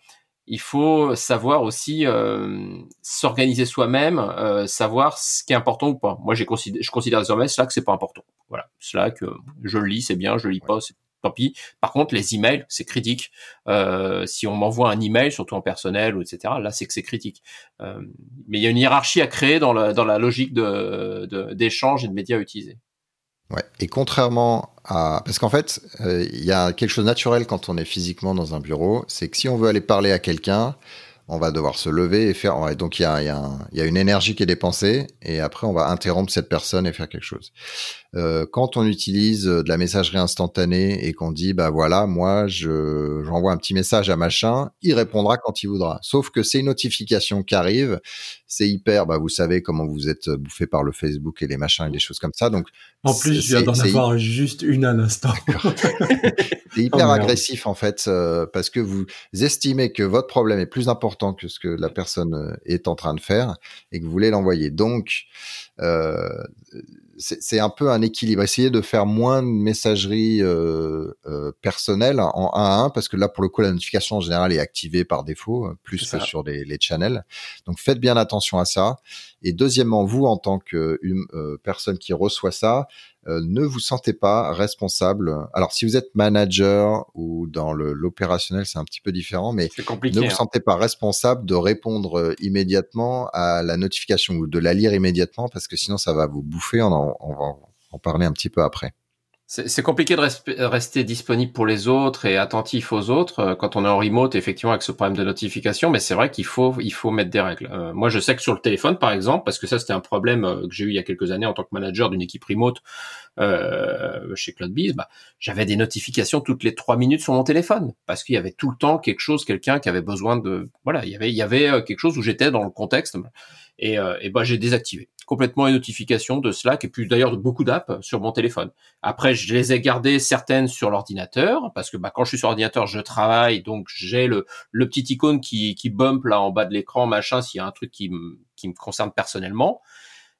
Il faut savoir aussi euh, s'organiser soi-même, euh, savoir ce qui est important ou pas. Moi, j'ai considéré, je considère désormais Slack, c'est pas important. Voilà, Slack, euh, je le lis, c'est bien, je le lis pas, c'est tant pis. Par contre, les emails, c'est critique. Euh, si on m'envoie un email, surtout en personnel ou et cetera, là, c'est que c'est critique. Euh, mais il y a une hiérarchie à créer dans la dans la logique de, de d'échange et de médias utilisés. Ouais. Et contrairement à, parce qu'en fait, il euh, y a quelque chose de naturel quand on est physiquement dans un bureau, c'est que si on veut aller parler à quelqu'un, on va devoir se lever et faire. Ouais, donc il y a, y a un... y a une énergie qui est dépensée et après on va interrompre cette personne et faire quelque chose. Euh, quand on utilise de la messagerie instantanée et qu'on dit bah voilà, moi je j'envoie un petit message à machin, il répondra quand il voudra. Sauf que c'est une notification qui arrive, c'est hyper. Bah vous savez comment vous êtes bouffé par le Facebook et les machins et les choses comme ça. Donc en plus je viens d'en avoir juste une à l'instant. C'est hyper oh, agressif en fait euh, parce que vous estimez que votre problème est plus important que ce que la personne est en train de faire et que vous voulez l'envoyer. Donc, euh, c'est, c'est un peu un équilibre. Essayez de faire moins de messagerie euh, euh, personnelle en un à un parce que là, pour le coup, la notification en général est activée par défaut, plus que sur les, les channels. Donc, faites bien attention à ça. Et deuxièmement, vous, en tant que une, euh, personne qui reçoit ça, Euh, ne vous sentez pas responsable. Alors, si vous êtes manager ou dans le, l'opérationnel, c'est un petit peu différent, mais ne vous hein. sentez pas responsable de répondre immédiatement à la notification ou de la lire immédiatement parce que sinon, ça va vous bouffer. On, en, on va en parler un petit peu après. C'est, c'est compliqué de resp- rester disponible pour les autres et attentif aux autres euh, quand on est en remote, effectivement, avec ce problème de notification. Mais c'est vrai qu'il faut il faut mettre des règles. Euh, moi, je sais que sur le téléphone, par exemple, parce que ça, c'était un problème euh, que j'ai eu il y a quelques années en tant que manager d'une équipe remote euh, chez CloudBees, bah, j'avais des notifications toutes les trois minutes sur mon téléphone parce qu'il y avait tout le temps quelque chose, quelqu'un qui avait besoin de... Voilà, il y avait, il y avait quelque chose où j'étais dans le contexte et, euh, et bah, j'ai désactivé complètement les notifications de Slack et puis d'ailleurs de beaucoup d'apps sur mon téléphone. Après, je les ai gardées certaines sur l'ordinateur parce que bah quand je suis sur l'ordinateur, je travaille donc j'ai le le petit icône qui qui bump là en bas de l'écran machin s'il y a un truc qui me qui me concerne personnellement.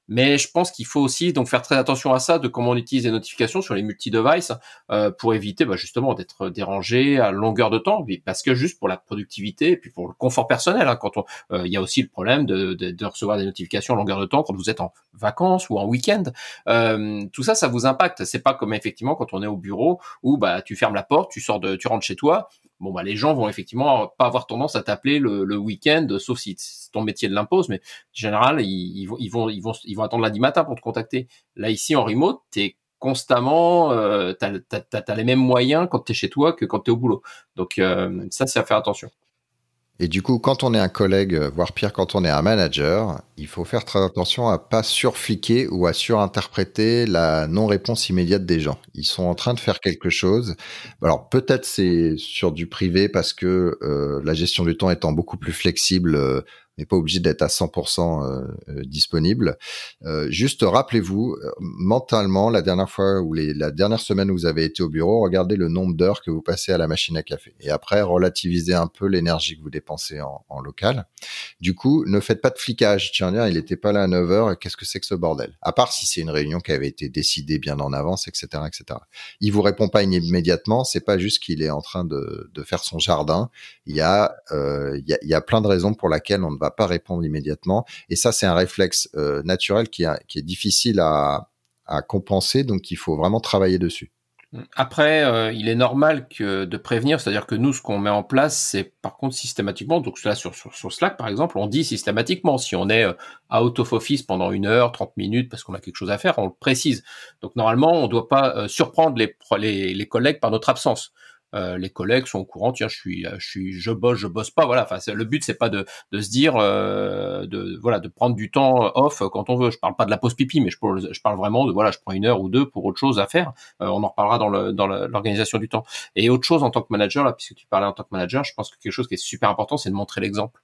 Mais je pense qu'il faut aussi donc faire très attention à ça, de comment on utilise les notifications sur les multi-devices euh, pour éviter bah, justement d'être dérangé à longueur de temps, parce que juste pour la productivité et puis pour le confort personnel. Hein, quand on, il euh, y a aussi le problème de, de, de recevoir des notifications à longueur de temps quand vous êtes en vacances ou en week-end. Euh, tout ça, ça vous impacte. C'est pas comme effectivement quand on est au bureau où bah tu fermes la porte, tu sors de, tu rentres chez toi. Bon bah les gens vont effectivement pas avoir tendance à t'appeler le, le week-end, sauf si ton métier de l'impose, mais en général ils, ils vont ils vont ils vont ils vont attendre lundi matin pour te contacter. Là ici en remote, t'es constamment, euh, t'as, t'as, t'as, t'as les mêmes moyens quand t'es chez toi que quand t'es au boulot. Donc euh, ça c'est à faire attention. Et du coup, quand on est un collègue, voire pire, quand on est un manager, il faut faire très attention à pas surfliquer ou à surinterpréter la non-réponse immédiate des gens. Ils sont en train de faire quelque chose. Alors, peut-être c'est sur du privé parce que euh, la gestion du temps étant beaucoup plus flexible, euh, on n'est pas obligé d'être à cent pour cent euh, euh, disponible. Euh, juste rappelez-vous, euh, mentalement, la dernière fois ou les, la dernière semaine où vous avez été au bureau, regardez le nombre d'heures que vous passez à la machine à café. Et après, relativisez un peu l'énergie que vous dépensez en, en local. Du coup, ne faites pas de flicage. Tiens, il n'était pas là à neuf heures, qu'est-ce que c'est que ce bordel ? À part si c'est une réunion qui avait été décidée bien en avance, et cetera, et cetera. Il vous répond pas immédiatement. C'est pas juste qu'il est en train de, de faire son jardin. Il y a, euh, il y a, il y a plein de raisons pour lesquelles on ne va pas répondre immédiatement, et ça c'est un réflexe euh, naturel qui, a, qui est difficile à, à compenser, donc il faut vraiment travailler dessus. Après, euh, il est normal que de prévenir, c'est-à-dire que nous, ce qu'on met en place, c'est par contre systématiquement, donc là sur, sur, sur Slack par exemple, on dit systématiquement, si on est euh, out of office pendant une heure, trente minutes, parce qu'on a quelque chose à faire, on le précise. Donc normalement, on ne doit pas euh, surprendre les, les, les collègues par notre absence. Euh, les collègues sont au courant, tiens, je suis, je suis, je bosse, je bosse pas, voilà. Enfin, c'est, le but c'est pas de, de se dire, euh, de, voilà, de prendre du temps off quand on veut. Je parle pas de la pause pipi, mais je, je parle vraiment de, voilà, je prends une heure ou deux pour autre chose à faire. Euh, on en reparlera dans le, dans le, l'organisation du temps. Et autre chose en tant que manager, là, puisque tu parlais en tant que manager, je pense que quelque chose qui est super important, c'est de montrer l'exemple.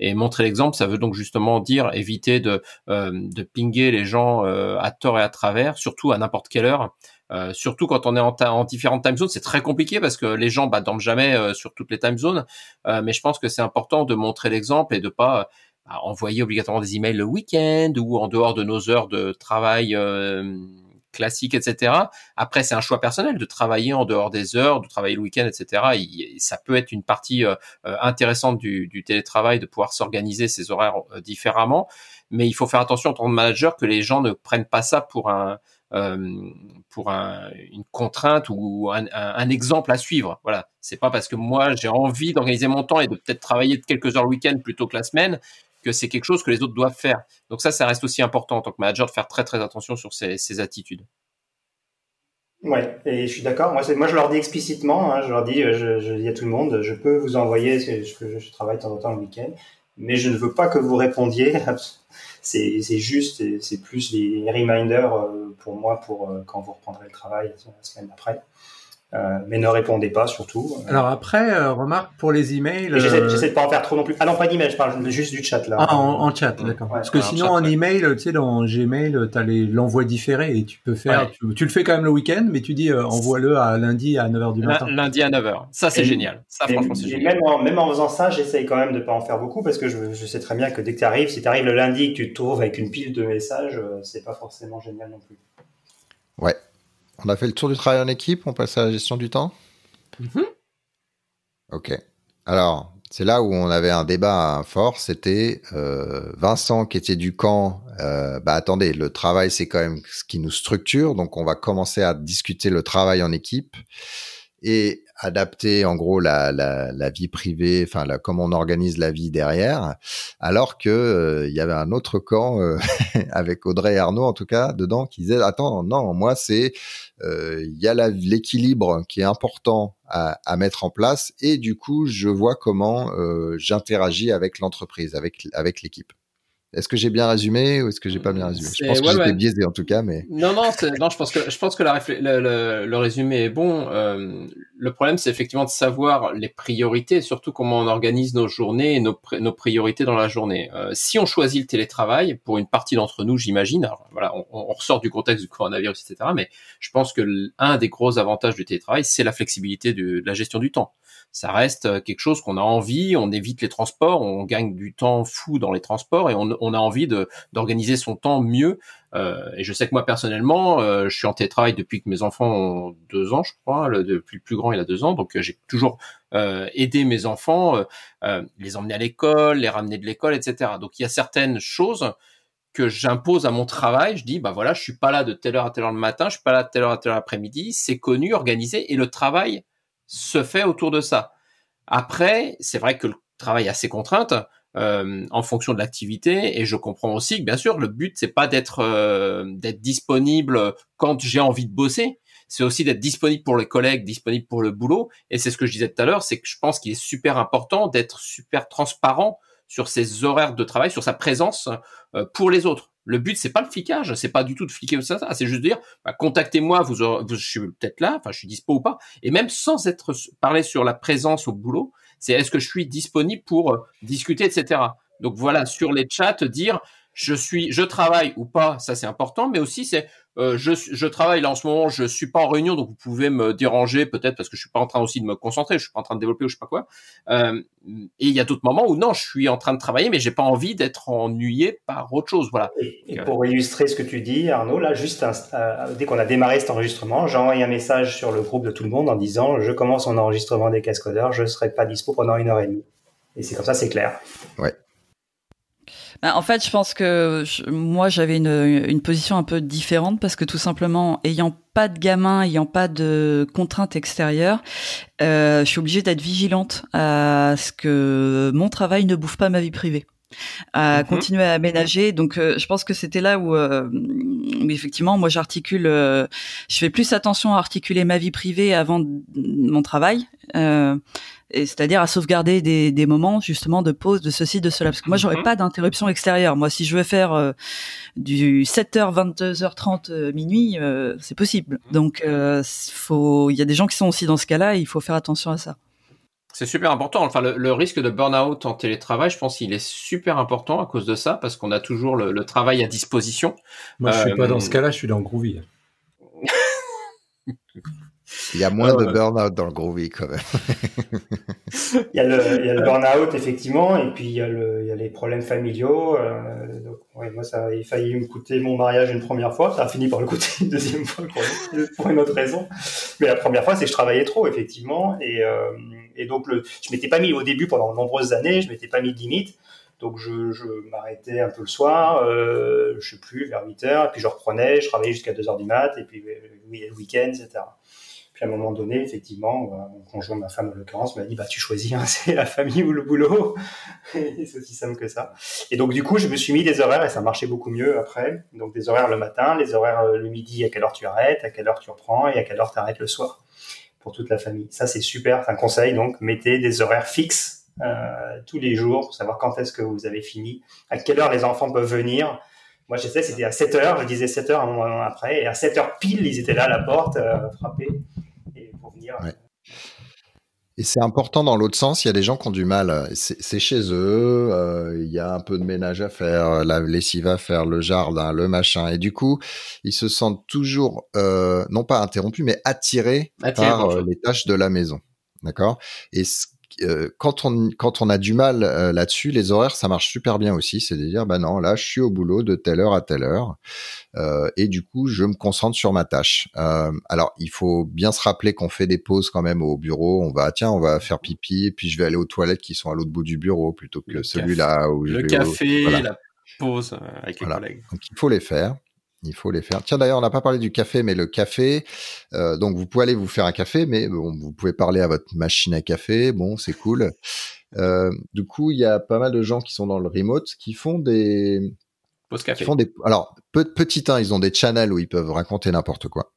Et montrer l'exemple, ça veut donc justement dire éviter de, euh, de pinguer les gens euh, à tort et à travers, surtout à n'importe quelle heure. Euh, surtout quand on est en, ta- en différentes time zones, c'est très compliqué parce que les gens bah, dorment jamais euh, sur toutes les time zones. Euh, mais je pense que c'est important de montrer l'exemple et de pas euh, bah, envoyer obligatoirement des emails le week-end ou en dehors de nos heures de travail euh, classiques, et cetera. Après, c'est un choix personnel de travailler en dehors des heures, de travailler le week-end, et cetera. Il, ça peut être une partie euh, intéressante du, du télétravail de pouvoir s'organiser ses horaires euh, différemment. Mais il faut faire attention en tant que manager que les gens ne prennent pas ça pour un Euh, pour un, une contrainte ou un, un, un exemple à suivre. Voilà, c'est pas parce que moi j'ai envie d'organiser mon temps et de peut-être travailler quelques heures le week-end plutôt que la semaine que c'est quelque chose que les autres doivent faire. Donc ça, ça reste aussi important en tant que manager de faire très très attention sur ces, ces attitudes. Ouais, et je suis d'accord. Moi, c'est, moi je leur dis explicitement, hein, je leur dis, je, je dis à tout le monde, je peux vous envoyer, je, je travaille de temps en temps le week-end, mais je ne veux pas que vous répondiez. C'est, c'est juste, c'est plus des reminders pour moi pour quand vous reprendrez le travail la semaine d'après. Euh, mais ne répondez pas surtout. Alors après, euh, remarque pour les emails. Euh... J'essaie, j'essaie de pas en faire trop non plus. Ah non, pas d'email, je parle juste du chat là. Ah, en, en chat, d'accord. Ouais, parce que sinon en, chat, en email, tu sais, dans Gmail, t'as les, l'envoi différé et tu peux faire. Ouais. Tu, tu le fais quand même le week-end, mais tu dis euh, envoie-le à lundi à neuf heures du matin. Lundi à neuf heures. Ça, c'est et, génial. Ça, et, franchement, c'est génial. Même en, même en faisant ça, j'essaie quand même de pas en faire beaucoup parce que je, je sais très bien que dès que t'arrives, si t'arrives le lundi et que tu te trouves avec une pile de messages, c'est pas forcément génial non plus. Ouais. On a fait le tour du travail en équipe, on passe à la gestion du temps. Mmh. Ok. Alors, c'est là où on avait un débat fort, c'était euh, Vincent qui était du camp. Euh, bah attendez, le travail c'est quand même ce qui nous structure, donc on va commencer à discuter le travail en équipe et adapter en gros la, la, la vie privée, enfin la, comment on organise la vie derrière. Alors que euh, il y avait un autre camp euh, avec Audrey et Arnaud en tout cas dedans qui disaient attends non moi c'est euh, il y a la, l'équilibre qui est important à, à mettre en place et du coup je vois comment euh, j'interagis avec l'entreprise avec avec l'équipe. Est-ce que j'ai bien résumé ou est-ce que j'ai pas bien résumé ? C'est, je pense que ouais, j'étais ouais. biaisé en tout cas, mais non, non, c'est, non. Je pense que je pense que la, le, le, le résumé est bon. Euh, le problème, c'est effectivement de savoir les priorités, surtout comment on organise nos journées et nos, nos priorités dans la journée. Euh, si on choisit le télétravail, pour une partie d'entre nous, j'imagine. Alors, voilà, on, on ressort du contexte du coronavirus, et cetera. Mais je pense que l'un des gros avantages du télétravail, c'est la flexibilité de, de la gestion du temps. ça reste quelque chose qu'on a envie, on évite les transports, on gagne du temps fou dans les transports et on, on a envie de, d'organiser son temps mieux. Euh, et je sais que moi, personnellement, euh, je suis en télétravail depuis que mes enfants ont deux ans, je crois. Le, depuis le plus grand, il a deux ans. Donc, euh, j'ai toujours euh, aidé mes enfants, euh, euh, les emmener à l'école, les ramener de l'école, et cetera. Donc, il y a certaines choses que j'impose à mon travail. Je dis, bah voilà, je suis pas là de telle heure à telle heure le matin, je suis pas là de telle heure à telle heure l'après-midi. C'est connu, organisé, et le travail se fait autour de ça. Après, c'est vrai que le travail a ses contraintes euh, en fonction de l'activité, et je comprends aussi que, bien sûr, le but, c'est pas d'être euh, d'être disponible quand j'ai envie de bosser. C'est aussi d'être disponible pour les collègues, disponible pour le boulot. Et c'est ce que je disais tout à l'heure, c'est que je pense qu'il est super important d'être super transparent sur ses horaires de travail, sur sa présence euh, pour les autres. Le but, c'est pas le flicage, c'est pas du tout de fliquer ça, ça c'est juste de dire, bah, contactez-moi, vous, aurez, vous, je suis peut-être là, enfin, je suis dispo ou pas. Et même sans être parlé sur la présence au boulot, c'est est-ce que je suis disponible pour euh, discuter, et cetera. Donc voilà, sur les chats, dire je suis, je travaille ou pas, ça c'est important, mais aussi c'est euh, je, je travaille là en ce moment, je suis pas en réunion, donc vous pouvez me déranger peut-être parce que je suis pas en train aussi de me concentrer, je suis pas en train de développer ou je sais pas quoi. Euh, et il y a d'autres moments où non, je suis en train de travailler, mais j'ai pas envie d'être ennuyé par autre chose, voilà. Et, et pour illustrer ce que tu dis, Arnaud, là juste un, euh, dès qu'on a démarré cet enregistrement, j'ai envoyé un message sur le groupe de tout le monde en disant je commence mon enregistrement des Cascodeurs, je serai pas dispo pendant une heure et demie. Et c'est comme ça, c'est clair. Ouais. Bah, en fait, je pense que je, moi, j'avais une, une position un peu différente parce que tout simplement, ayant pas de gamin, ayant pas de contraintes extérieures, euh, je suis obligée d'être vigilante à ce que mon travail ne bouffe pas ma vie privée, à mmh. continuer à aménager. Donc, euh, je pense que c'était là où, euh, où effectivement, moi, j'articule, euh, je fais plus attention à articuler ma vie privée avant d- mon travail. Euh, et c'est-à-dire à sauvegarder des, des moments justement de pause, de ceci, de cela, parce que moi j'aurais mm-hmm. pas d'interruption extérieure. Moi, si je veux faire euh, du sept heures, vingt-deux heures trente, euh, minuit, euh, c'est possible. Donc euh, faut, il y a des gens qui sont aussi dans ce cas-là, et il faut faire attention à ça. C'est super important. Enfin, le, le risque de burn-out en télétravail, je pense qu'il est super important à cause de ça, parce qu'on a toujours le, le travail à disposition. Moi, je euh, suis pas dans ce cas-là, je suis dans le Groovy. Il y a moins euh, de burn-out dans le Groovy quand même. il, y a le, il y a le burn-out effectivement, et puis il y a, le, il y a les problèmes familiaux. Euh, donc, ouais, moi, ça a failli me coûter mon mariage une première fois, ça a fini par le coûter une deuxième fois pour une autre raison. Mais la première fois, c'est que je travaillais trop effectivement, et, euh, et donc le, je m'étais pas mis au début pendant de nombreuses années, je m'étais pas mis de limite. Donc je, je m'arrêtais un peu le soir, euh, je sais plus, vers huit heures, et puis je reprenais, je travaillais jusqu'à deux heures du mat, et puis le week-end, et cetera. Puis à un moment donné, effectivement, mon conjoint, ma femme en l'occurrence, m'a dit bah tu choisis, hein, c'est la famille ou le boulot. Et c'est aussi simple que ça. Et donc du coup, je me suis mis des horaires et ça marchait beaucoup mieux après. Donc des horaires le matin, les horaires le midi, à quelle heure tu arrêtes, à quelle heure tu reprends et à quelle heure tu arrêtes le soir pour toute la famille. Ça c'est super, c'est un conseil. Donc mettez des horaires fixes euh, tous les jours pour savoir quand est-ce que vous avez fini, à quelle heure les enfants peuvent venir. Moi, j'essayais, c'était à sept heures, je disais sept heures un moment après, et à sept heures pile, ils étaient là à la porte, euh, frappés, et pour venir. Ouais. Et c'est important dans l'autre sens, il y a des gens qui ont du mal, c'est, c'est chez eux, euh, il y a un peu de ménage à faire, la lessive à faire, le jardin, le machin, et du coup, ils se sentent toujours, euh, non pas interrompus, mais attirés, attirés par euh, les tâches de la maison, d'accord ? Et ce Quand on, quand on a du mal euh, là-dessus, les horaires, ça marche super bien aussi. C'est de dire, bah non, là, je suis au boulot de telle heure à telle heure. Euh, et du coup, je me concentre sur ma tâche. Euh, alors, il faut bien se rappeler qu'on fait des pauses quand même au bureau. On va, tiens, on va faire pipi. Et puis, je vais aller aux toilettes qui sont à l'autre bout du bureau plutôt que le celui-là. Café, où je le vais café, au... voilà. La pause avec les voilà. collègues. Donc, il faut les faire. Il faut les faire. Tiens, d'ailleurs, on n'a pas parlé du café, mais le café, euh, donc vous pouvez aller vous faire un café, mais bon, vous pouvez parler à votre machine à café, bon, c'est cool. Euh, du coup, il y a pas mal de gens qui sont dans le remote qui font des... Pause café. Qui font des, alors, peu, petit un, ils ont des channels où ils peuvent raconter n'importe quoi.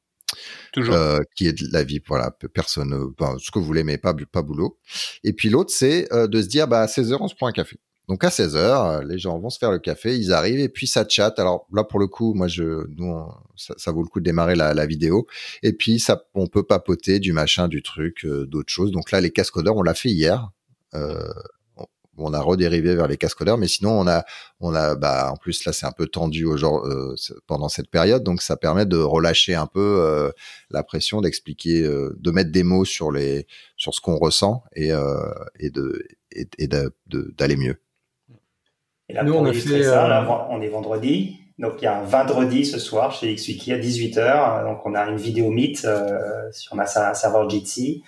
Toujours. Euh, qui est de la vie, voilà, personne, enfin, ce que vous voulez, mais pas, pas boulot. Et puis l'autre, c'est euh, de se dire, bah, à seize heures, on se prend un café. Donc, à seize heures, les gens vont se faire le café, ils arrivent et puis ça chatte. Alors là, pour le coup, moi, je, nous, on, ça, ça vaut le coup de démarrer la, la vidéo. Et puis, ça, on peut papoter du machin, du truc, euh, d'autres choses. Donc là, les Cascodeurs, on l'a fait hier. Euh, on a redérivé vers les casques scolaires, mais sinon on a on a bah en plus là c'est un peu tendu au genre, euh, pendant cette période, donc ça permet de relâcher un peu euh, la pression, d'expliquer, euh, de mettre des mots sur les sur ce qu'on ressent et euh, et de et, et de, de, d'aller mieux. Et là, nous on a fait ça, euh... là, on est vendredi. Donc, il y a un vendredi ce soir chez XWiki à dix-huit heures. Donc, on a une vidéo Meet euh, sur ma serveur Jitsi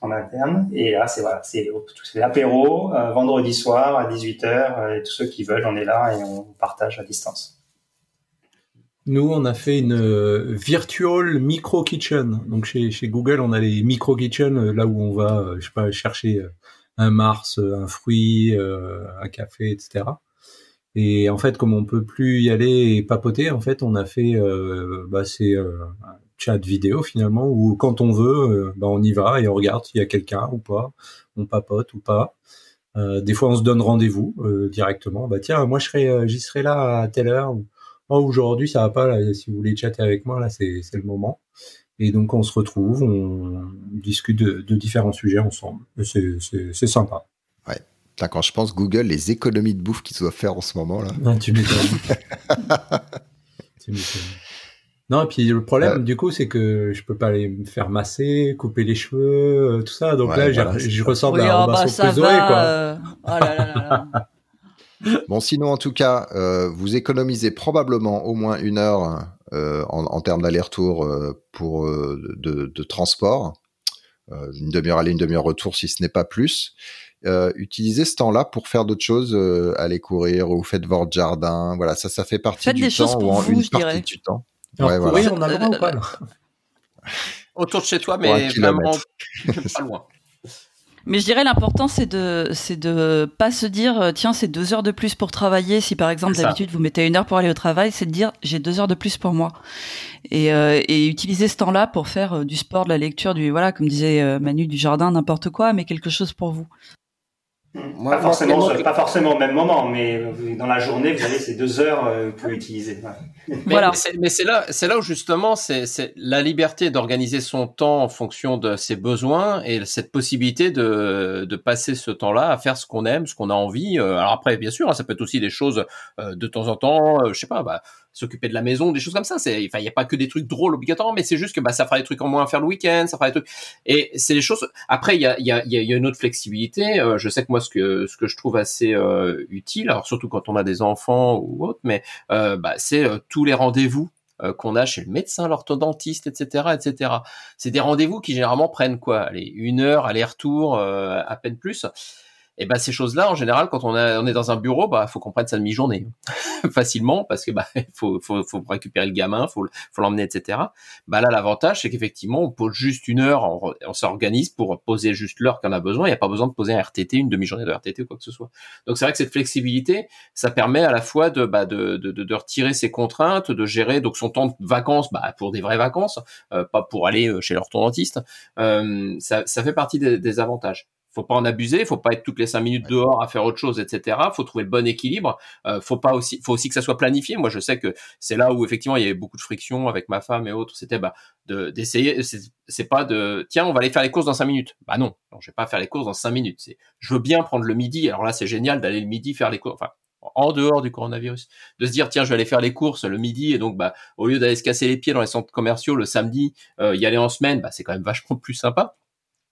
en interne. Et là, c'est voilà, c'est, c'est l'apéro euh, vendredi soir à dix-huit heures. Et tous ceux qui veulent, on est là et on partage à distance. Nous, on a fait une euh, virtual micro kitchen. Donc, chez, chez Google, on a les micro kitchen euh, là où on va, euh, je sais pas, chercher euh, un mars, euh, un fruit, euh, un café, et cetera. Et en fait, comme on peut plus y aller et papoter, en fait, on a fait euh, bah, c'est euh, un chat vidéo finalement où quand on veut, euh, bah, on y va et on regarde s'il y a quelqu'un ou pas, on papote ou pas. Euh, des fois, on se donne rendez-vous euh, directement. Bah tiens, moi je serai, euh, j'y serai là à telle heure. Oh, aujourd'hui ça va pas. Là, si vous voulez chatter avec moi, là c'est, c'est le moment. Et donc on se retrouve, on discute de, de différents sujets ensemble. C'est, c'est, c'est sympa. Ouais. Quand je pense Google, les économies de bouffe qu'ils doivent faire en ce moment là. Ah, tu m'étonnes. tu m'étonnes. Non, et puis le problème, ouais. du coup, c'est que je peux pas aller me faire masser, couper les cheveux, tout ça. Donc ouais, là, voilà, je ressemble oui, à un oh, bah, Pesoé, quoi. Euh... Oh là là là là. Bon, sinon, en tout cas, euh, vous économisez probablement au moins une heure euh, en, en termes d'aller-retour euh, pour euh, de, de transport, euh, une demi-heure aller, une demi-heure retour, si ce n'est pas plus. Euh, utilisez ce temps-là pour faire d'autres choses, euh, aller courir ou faites votre jardin. Voilà, ça, ça fait partie faites du temps ou en vous, une partie dirais. du temps. Alors, ouais, courir, voilà. on a le droit ou pas alors autour de chez toi, mais vraiment pas loin. Mais je dirais l'important, c'est de c'est de pas se dire tiens, c'est deux heures de plus pour travailler. Si par exemple d'habitude vous mettez une heure pour aller au travail, c'est de dire j'ai deux heures de plus pour moi et euh, et utiliser ce temps-là pour faire du sport, de la lecture, du voilà comme disait Manu, du jardin, n'importe quoi, mais quelque chose pour vous. Moi, pas, forcément, moi, pas forcément au même moment, mais dans la journée, vous avez ces deux heures pour utiliser. Ouais. Mais, voilà. mais, c'est, mais c'est là, c'est là où justement, c'est, c'est la liberté d'organiser son temps en fonction de ses besoins et cette possibilité de, de passer ce temps-là à faire ce qu'on aime, ce qu'on a envie. Alors après, bien sûr, ça peut être aussi des choses de temps en temps, je sais pas, bah, s'occuper de la maison, des choses comme ça. C'est, enfin, il n'y a pas que des trucs drôles obligatoirement, mais c'est juste que bah, ça fera des trucs en moins à faire le week-end, ça fera des trucs. Et c'est des choses. Après, il y a, il y a, il y a une autre flexibilité. Euh, je sais que moi, ce que ce que je trouve assez euh, utile, alors surtout quand on a des enfants ou autre, mais euh, bah, c'est euh, tous les rendez-vous euh, qu'on a chez le médecin, l'orthodontiste, et cetera, et cetera. C'est des rendez-vous qui généralement prennent quoi, allez, une heure aller-retour, euh, à peine plus. Et ben bah, ces choses-là en général quand on, a, on est dans un bureau, bah faut qu'on prenne sa demi-journée facilement parce que bah faut faut faut récupérer le gamin, faut faut l'emmener, et cetera. Bah là l'avantage c'est qu'effectivement on pose juste une heure, on, on s'organise pour poser juste l'heure qu'on a besoin. Il y a pas besoin de poser un R T T, une demi-journée de R T T ou quoi que ce soit. Donc c'est vrai que cette flexibilité, ça permet à la fois de bah de de, de retirer ses contraintes, de gérer donc son temps de vacances, bah pour des vraies vacances, euh, pas pour aller chez l'orthodontiste. Euh, ça ça fait partie des, des avantages. Faut pas en abuser, faut pas être toutes les cinq minutes dehors à faire autre chose, et cetera. Faut trouver le bon équilibre. Euh, faut pas aussi, faut aussi que ça soit planifié. Moi, je sais que c'est là où effectivement il y avait beaucoup de friction avec ma femme et autres. C'était bah de d'essayer. C'est, c'est pas de tiens, on va aller faire les courses dans cinq minutes. Bah non, non, je vais pas faire les courses dans cinq minutes. C'est, je veux bien prendre le midi. Alors là, c'est génial d'aller le midi faire les courses. Enfin, en dehors du coronavirus, de se dire tiens je vais aller faire les courses le midi et donc bah au lieu d'aller se casser les pieds dans les centres commerciaux le samedi, euh, y aller en semaine, bah c'est quand même vachement plus sympa.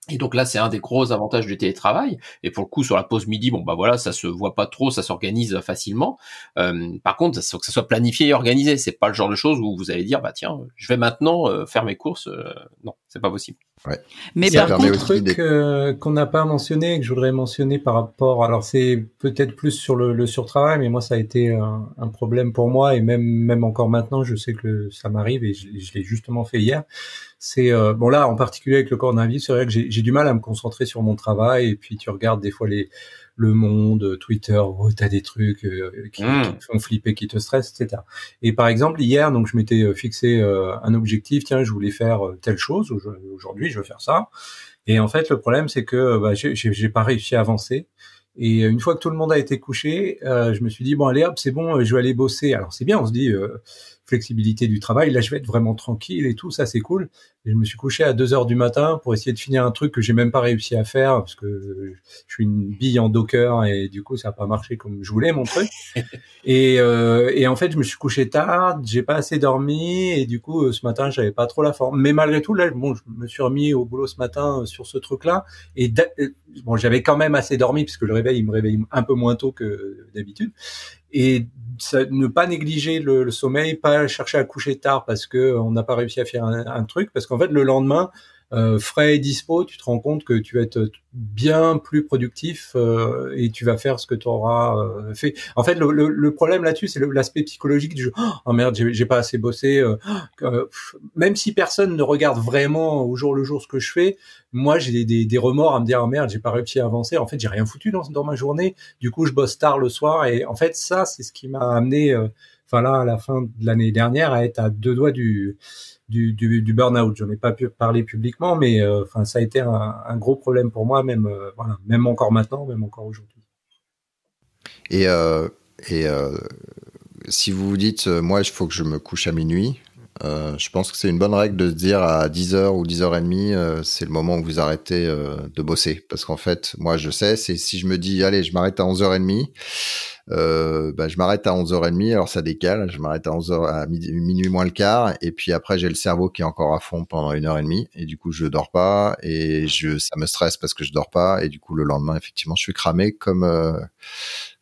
Et donc là, c'est un des gros avantages du télétravail. Et pour le coup, sur la pause midi, bon bah voilà, ça se voit pas trop, ça s'organise facilement. Euh, par contre, il faut que ça soit planifié et organisé. C'est pas le genre de chose où vous allez dire bah tiens, je vais maintenant euh, faire mes courses. Euh, non, c'est pas possible. Ouais. Mais ça par contre, un truc des... euh, qu'on n'a pas mentionné, que je voudrais mentionner par rapport, alors c'est peut-être plus sur le, le surtravail, mais moi ça a été un, un problème pour moi et même même encore maintenant, je sais que le, ça m'arrive et je, je l'ai justement fait hier. C'est euh, bon là en particulier avec le coronavirus, c'est vrai que j'ai, j'ai du mal à me concentrer sur mon travail et puis tu regardes des fois les Le Monde, Twitter, oh, t'as des trucs euh, qui, mmh. qui te font flipper, qui te stressent, et cetera. Et par exemple hier, donc je m'étais fixé euh, un objectif, tiens je voulais faire telle chose, aujourd'hui je veux faire ça. Et en fait le problème c'est que bah, j'ai, j'ai pas réussi à avancer. Et une fois que tout le monde a été couché, euh, je me suis dit bon allez hop c'est bon, je vais aller bosser. Alors c'est bien, on se dit euh, flexibilité du travail, là je vais être vraiment tranquille et tout, ça c'est cool. Et je me suis couché à deux heures du matin pour essayer de finir un truc que j'ai même pas réussi à faire parce que je suis une bille en docker et du coup ça a pas marché comme je voulais mon truc. et, euh, et en fait je me suis couché tard, j'ai pas assez dormi et du coup ce matin j'avais pas trop la forme. Mais malgré tout là bon je me suis remis au boulot ce matin sur ce truc là et d'a... bon j'avais quand même assez dormi puisque le réveil il me réveille un peu moins tôt que d'habitude. Et ça, ne pas négliger le, le sommeil, pas chercher à coucher tard parce que on n'a pas réussi à faire un, un truc, parce qu'en fait le lendemain, euh, frais et dispo, tu te rends compte que tu vas être bien plus productif euh, et tu vas faire ce que tu auras euh, fait. En fait, le, le, le problème là-dessus, c'est le, l'aspect psychologique du « oh merde, j'ai, j'ai pas assez bossé euh, ». Euh, même si personne ne regarde vraiment au jour le jour ce que je fais, moi j'ai des, des, des remords à me dire « oh merde, j'ai pas réussi à avancer ». En fait, j'ai rien foutu dans, dans ma journée. Du coup, je bosse tard le soir et en fait, ça, c'est ce qui m'a amené, enfin euh, là, à la fin de l'année dernière, à être à deux doigts du... du, du, du burn-out. J'en ai pas pu parler publiquement, mais euh, enfin, ça a été un, un gros problème pour moi, même, euh, voilà, même encore maintenant, même encore aujourd'hui. Et, euh, et euh, si vous vous dites, euh, moi, il faut que je me couche à minuit, euh, je pense que c'est une bonne règle de se dire à dix heures ou dix heures trente, euh, c'est le moment où vous arrêtez euh, de bosser. Parce qu'en fait, moi, je sais, c'est si je me dis, allez, je m'arrête à onze heures trente, Euh, bah, je m'arrête à onze heures trente, alors ça décale, je m'arrête à onze heures, à midi, minuit moins le quart, et puis après j'ai le cerveau qui est encore à fond pendant une heure et demie, et du coup je dors pas, et je, ça me stresse parce que je dors pas, et du coup le lendemain effectivement je suis cramé comme, euh,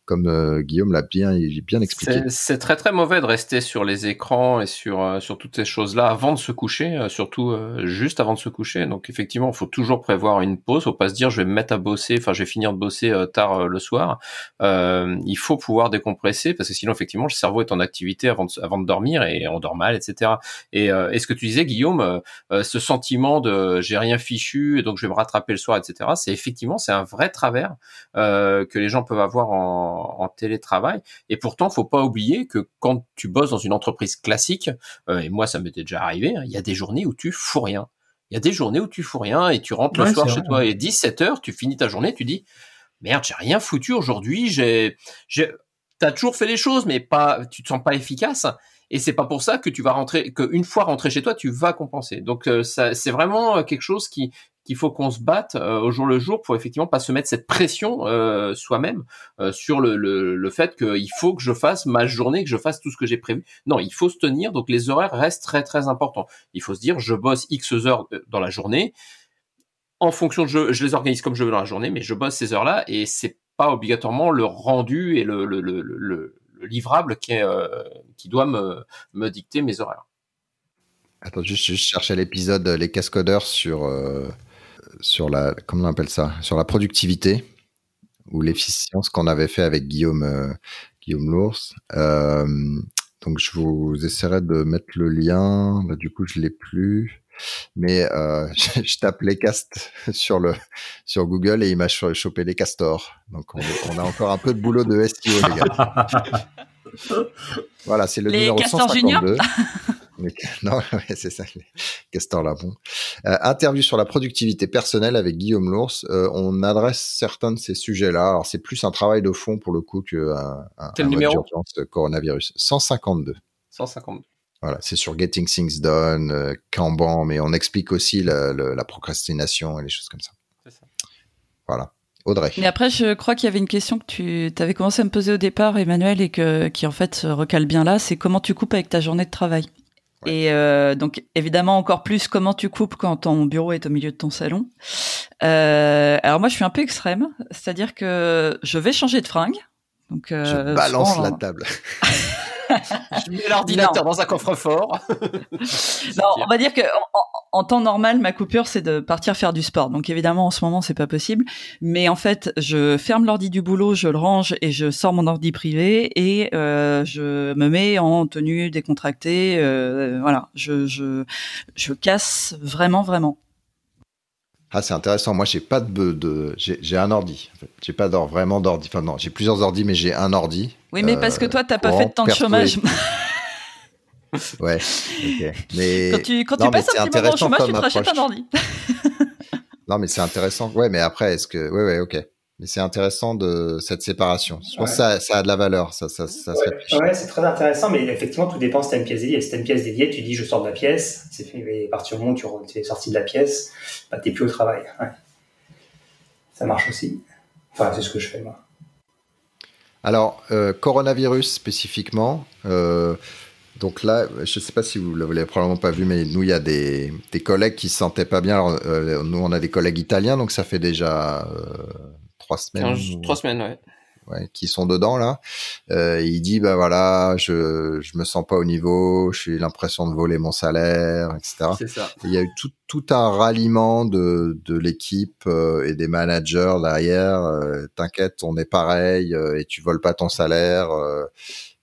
comme euh, Guillaume l'a bien, il bien expliqué. C'est, c'est très très mauvais de rester sur les écrans et sur, euh, sur toutes ces choses-là avant de se coucher, euh, surtout euh, juste avant de se coucher, donc effectivement il faut toujours prévoir une pause, faut pas se dire je vais me mettre à bosser, enfin je vais finir de bosser euh, tard euh, le soir, euh, il faut pouvoir décompresser parce que sinon effectivement le cerveau est en activité avant de, avant de dormir et on dort mal, etc. et, euh, et ce que tu disais Guillaume, euh, ce sentiment de j'ai rien fichu et donc je vais me rattraper le soir, etc., c'est effectivement c'est un vrai travers euh, que les gens peuvent avoir en, en télétravail. Et pourtant faut pas oublier que quand tu bosses dans une entreprise classique, euh, et moi ça m'était déjà arrivé, il hein, y a des journées où tu fous rien, il y a des journées où tu fous rien et tu rentres ouais, le soir chez vrai. Toi et dix-sept heures tu finis ta journée, tu dis merde, j'ai rien foutu aujourd'hui, j'ai, j'ai, t'as toujours fait les choses, mais pas, tu te sens pas efficace. Et c'est pas pour ça que tu vas rentrer, qu'une fois rentré chez toi, tu vas compenser. Donc, euh, ça, c'est vraiment quelque chose qui, qu'il faut qu'on se batte euh, au jour le jour pour effectivement pas se mettre cette pression euh, soi-même euh, sur le, le, le fait qu'il faut que je fasse ma journée, que je fasse tout ce que j'ai prévu. Non, il faut se tenir. Donc, les horaires restent très, très importants. Il faut se dire, je bosse X heures dans la journée. En fonction de je, je les organise comme je veux dans la journée, mais je bosse ces heures-là et c'est pas obligatoirement le rendu et le, le, le, le, le livrable qui, est, euh, qui doit me, me dicter mes horaires. Attends, juste, je cherchais l'épisode Les Cascodeurs sur, euh, sur la, comment on appelle ça, sur la productivité ou l'efficience qu'on avait fait avec Guillaume, euh, Guillaume Lours. Euh, donc, je vous essaierai de mettre le lien. Bah, du coup, je l'ai plus. Mais euh, je, je tape les castes sur le sur Google et il m'a chopé les castors. Donc on, on a encore un peu de boulot de S E O les gars. Voilà, c'est le les numéro cent cinquante-deux. Mais, non, ouais, c'est ça. Les castors là, bon. Euh, interview sur la productivité personnelle avec Guillaume Lours. Euh, on adresse certains de ces sujets-là. Alors c'est plus un travail de fond pour le coup que un, un, un mode d'urgence coronavirus. cent cinquante-deux. cent cinquante-deux. Voilà, c'est sur Getting Things Done, euh, Kanban, mais on explique aussi la, la, la procrastination et les choses comme ça. C'est ça. Voilà. Audrey. Mais après, je crois qu'il y avait une question que tu avais commencé à me poser au départ, Emmanuel, et que, qui en fait se recale bien là, c'est comment tu coupes avec ta journée de travail. Ouais. Et euh, donc, évidemment, encore plus, comment tu coupes quand ton bureau est au milieu de ton salon. Euh, alors moi, je suis un peu extrême, c'est-à-dire que je vais changer de fringue. Donc, euh, je balance souvent, la hein. table. Je mets l'ordinateur non. dans un coffre-fort. Non, on va dire que en, en temps normal, ma coupure, c'est de partir faire du sport. Donc évidemment, en ce moment, c'est pas possible. Mais en fait, je ferme l'ordi du boulot, je le range et je sors mon ordi privé et euh, je me mets en tenue décontractée. Euh, voilà, je, je je casse vraiment, vraiment. Ah, c'est intéressant. Moi, j'ai pas de, de j'ai, j'ai un ordi. En fait. J'ai pas d'or, vraiment d'ordi. Enfin non, j'ai plusieurs ordis, mais j'ai un ordi. Oui, mais euh, parce que toi, t'as pas fait de temps de chômage. Ouais. Okay. Mais quand tu quand non, tu passes un petit moment au chômage, tu te rachètes un ordi. Non, mais c'est intéressant. Ouais, mais après, est-ce que ouais, ouais, ok. Mais c'est intéressant de cette séparation. Je pense ouais. que ça, ça a de la valeur. Ça, ça, ça ouais. se ouais, c'est très intéressant, mais effectivement, tout dépend si tu as une pièce dédiée. Si tu as une pièce dédiée, tu dis je sors de la pièce. C'est fait, mais à partir du moment où tu es sorti de la pièce, bah, tu n'es plus au travail. Ouais. Ça marche aussi. Enfin, c'est ce que je fais, moi. Alors, euh, coronavirus spécifiquement. Euh, donc là, je ne sais pas si vous ne l'avez probablement pas vu, mais nous, il y a des, des collègues qui ne se sentaient pas bien. Alors, euh, nous, on a des collègues italiens, donc ça fait déjà. Euh, Trois semaines, enfin, trois semaines ouais. Ouais, qui sont dedans là. Euh, il dit bah voilà, je je me sens pas au niveau, j'ai l'impression de voler mon salaire, et cetera. C'est ça. Et il y a eu tout tout un ralliement de de l'équipe euh, et des managers derrière. Euh, T'inquiète, on est pareil euh, et tu voles pas ton salaire. Euh,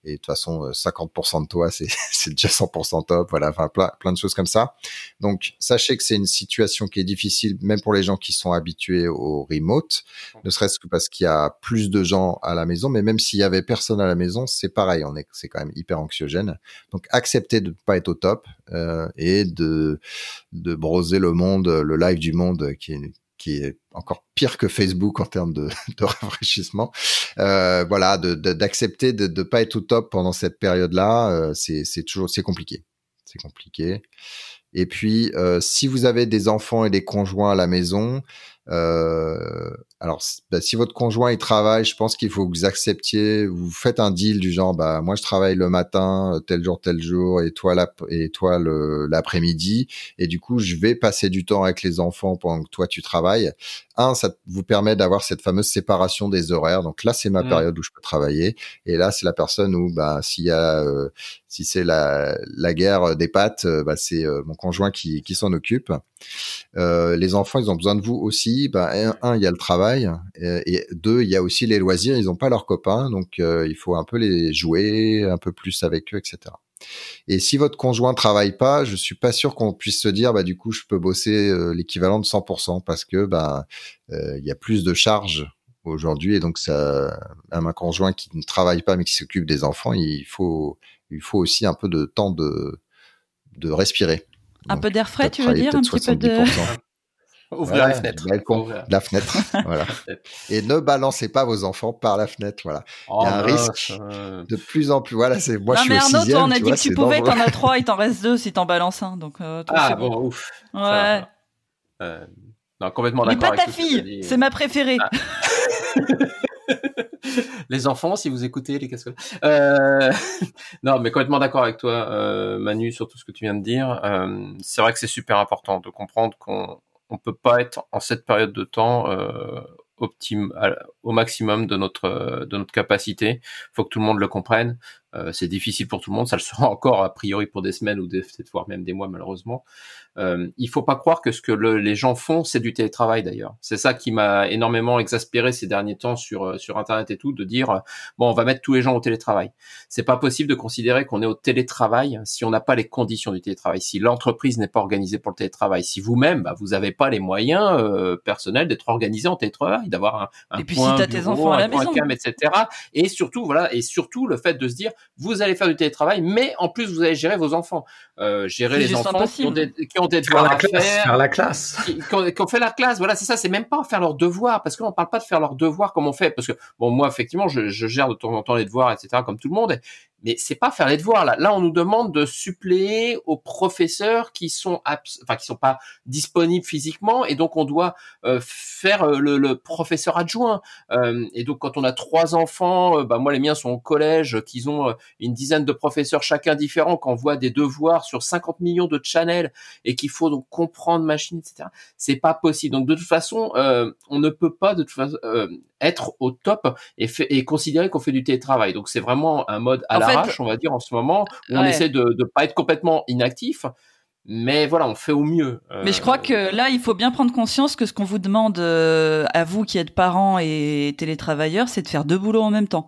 et de toute façon, cinquante pour cent de toi, c'est, c'est déjà cent pour cent top. Voilà, enfin, plein, plein de choses comme ça. Donc, sachez que c'est une situation qui est difficile, même pour les gens qui sont habitués au remote, ne serait-ce que parce qu'il y a plus de gens à la maison. Mais même s'il y avait personne à la maison, c'est pareil. On est, c'est quand même hyper anxiogène. Donc, acceptez de ne pas être au top euh, et de, de broser le monde, le live du monde qui est une, qui est encore pire que Facebook en termes de, de rafraîchissement. Euh, voilà, de, de, d'accepter de ne pas être au top pendant cette période-là, euh, c'est, c'est toujours c'est compliqué. C'est compliqué. Et puis, euh, si vous avez des enfants et des conjoints à la maison, euh, alors bah, si votre conjoint il travaille, je pense qu'il faut que vous acceptiez, vous faites un deal du genre, bah moi je travaille le matin, tel jour, tel jour, et toi, la, et toi le, l'après-midi, et du coup je vais passer du temps avec les enfants pendant que toi tu travailles. Un, ça vous permet d'avoir cette fameuse séparation des horaires. Donc là c'est ma mmh. période où je peux travailler, et là c'est la personne où bah s'il y a euh, si c'est la la guerre des pâtes, euh, bah c'est euh, mon conjoint qui qui s'en occupe. Euh, les enfants, ils ont besoin de vous aussi. Ben, un, un, il y a le travail, et, et deux, il y a aussi les loisirs. Ils n'ont pas leurs copains, donc euh, il faut un peu les jouer, un peu plus avec eux, et cetera. Et si votre conjoint travaille pas, je suis pas sûr qu'on puisse se dire, bah du coup, je peux bosser euh, l'équivalent de cent pour cent parce que ben euh, il y a plus de charges aujourd'hui, et donc ça, un conjoint qui ne travaille pas mais qui s'occupe des enfants, il faut il faut aussi un peu de temps de de respirer. Donc, un peu d'air frais, tu veux dire, un petit peu de... Ouvre voilà, la fenêtre. Ouvre la fenêtre, voilà. Et ne balancez pas vos enfants par la fenêtre, voilà. Oh, il y a un risque euh... de plus en plus... Voilà, c'est... Moi, non, je suis au sixième. Non, mais Arnaud, toi, on a dit vois, que tu pouvais, t'en as trois, il t'en reste deux si t'en balances un. Donc, euh, toi, ah, bon, bon, ouf. Ouais. Ça, euh, non, complètement mais d'accord. Mais pas avec ta fille, ce c'est ma préférée. Ah. Les enfants, si vous écoutez les casseroles. Euh... Non, mais complètement d'accord avec toi, euh, Manu, sur tout ce que tu viens de dire. Euh, c'est vrai que c'est super important de comprendre qu'on ne peut pas être en cette période de temps euh, optim... au maximum de notre, de notre capacité. Il faut que tout le monde le comprenne. Euh, c'est difficile pour tout le monde. Ça le sera encore, a priori, pour des semaines ou des... peut-être voire même des mois, malheureusement. Euh, il faut pas croire que ce que le, les gens font, c'est du télétravail d'ailleurs. C'est ça qui m'a énormément exaspéré ces derniers temps sur sur Internet et tout, de dire bon, on va mettre tous les gens au télétravail. C'est pas possible de considérer qu'on est au télétravail si on n'a pas les conditions du télétravail, si l'entreprise n'est pas organisée pour le télétravail, si vous-même bah, vous n'avez pas les moyens euh, personnels d'être organisé en télétravail, d'avoir un, un et puis point si t'as bureau, tes enfants à la maison, un cam, et cetera. Et surtout voilà, et surtout le fait de se dire vous allez faire du télétravail, mais en plus vous allez gérer vos enfants, euh, gérer c'est les enfants qui ont des, qui ont Faire, faire, la classe, faire, faire la classe, qu'on fait la classe, voilà, c'est ça, c'est même pas faire leurs devoirs, parce qu'on ne parle pas de faire leurs devoirs comme on fait, parce que bon, moi effectivement, je, je gère de temps en temps les devoirs, et cetera, comme tout le monde, mais c'est pas faire les devoirs là. Là, on nous demande de suppléer aux professeurs qui sont abs- enfin qui sont pas disponibles physiquement, et donc on doit euh, faire euh, le, le professeur adjoint. Euh, et donc quand on a trois enfants, euh, bah moi les miens sont au collège, euh, qu'ils ont euh, une dizaine de professeurs chacun différents, qu'on voit des devoirs sur cinquante millions de channels et qu'il faut donc comprendre machine, et cetera. C'est pas possible. Donc de toute façon, euh, on ne peut pas de toute façon euh, être au top et, fait, et considérer qu'on fait du télétravail. Donc c'est vraiment un mode à en l'arrache, fait, on va dire en ce moment, où ouais. on essaie de ne pas être complètement inactif, mais voilà, on fait au mieux. Euh... Mais je crois que là, il faut bien prendre conscience que ce qu'on vous demande euh, à vous qui êtes parents et télétravailleurs, c'est de faire deux boulots en même temps.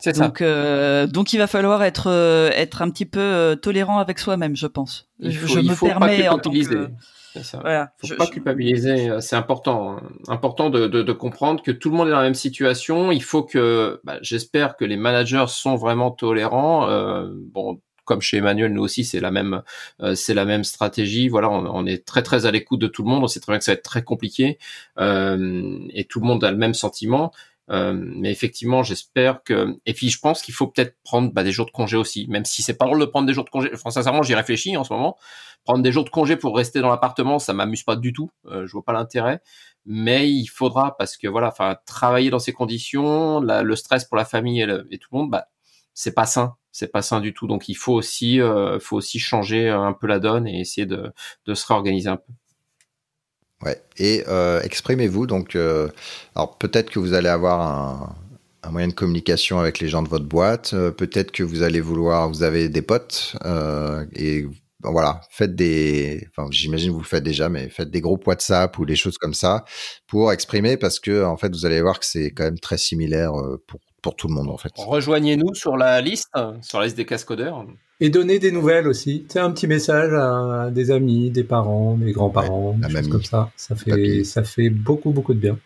C'est donc, ça. Euh, donc il va falloir être euh, être un petit peu euh, tolérant avec soi-même, je pense. Il faut, je il me faut permets pas en tant que C'est ça. Voilà. Faut je, pas je... culpabiliser, c'est important, important de, de, de comprendre que tout le monde est dans la même situation. Il faut que, bah, j'espère que les managers sont vraiment tolérants. Euh, bon, comme chez Emmanuel, nous aussi, c'est la même, euh, c'est la même stratégie. Voilà, on, on est très très à l'écoute de tout le monde. On sait très bien que ça va être très compliqué, euh, et tout le monde a le même sentiment. Euh, mais effectivement, j'espère que. Et puis, je pense qu'il faut peut-être prendre bah, des jours de congé aussi, même si c'est pas drôle de prendre des jours de congé. Enfin, sincèrement, j'y réfléchis en ce moment. Prendre des jours de congé pour rester dans l'appartement, ça m'amuse pas du tout. Euh, je vois pas l'intérêt. Mais il faudra, parce que voilà, enfin, travailler dans ces conditions, la, le stress pour la famille et, le, et tout le monde, bah, c'est pas sain. C'est pas sain du tout. Donc, il faut aussi, euh, faut aussi changer un peu la donne et essayer de, de se réorganiser un peu. Ouais. Et euh, exprimez-vous. Donc, euh, alors peut-être que vous allez avoir un, un moyen de communication avec les gens de votre boîte. Euh, peut-être que vous allez vouloir. Vous avez des potes euh, et bon, voilà. Faites des. Enfin, j'imagine que vous le faites déjà, mais faites des groupes WhatsApp ou des choses comme ça pour exprimer, parce que en fait, vous allez voir que c'est quand même très similaire pour pour tout le monde en fait. Rejoignez-nous sur la liste, sur la liste des cascodeurs. Et donner des nouvelles aussi. Tu sais, un petit message à des amis, des parents, des grands-parents, ouais, des choses comme ça. Ça fait, ça fait beaucoup, beaucoup de bien.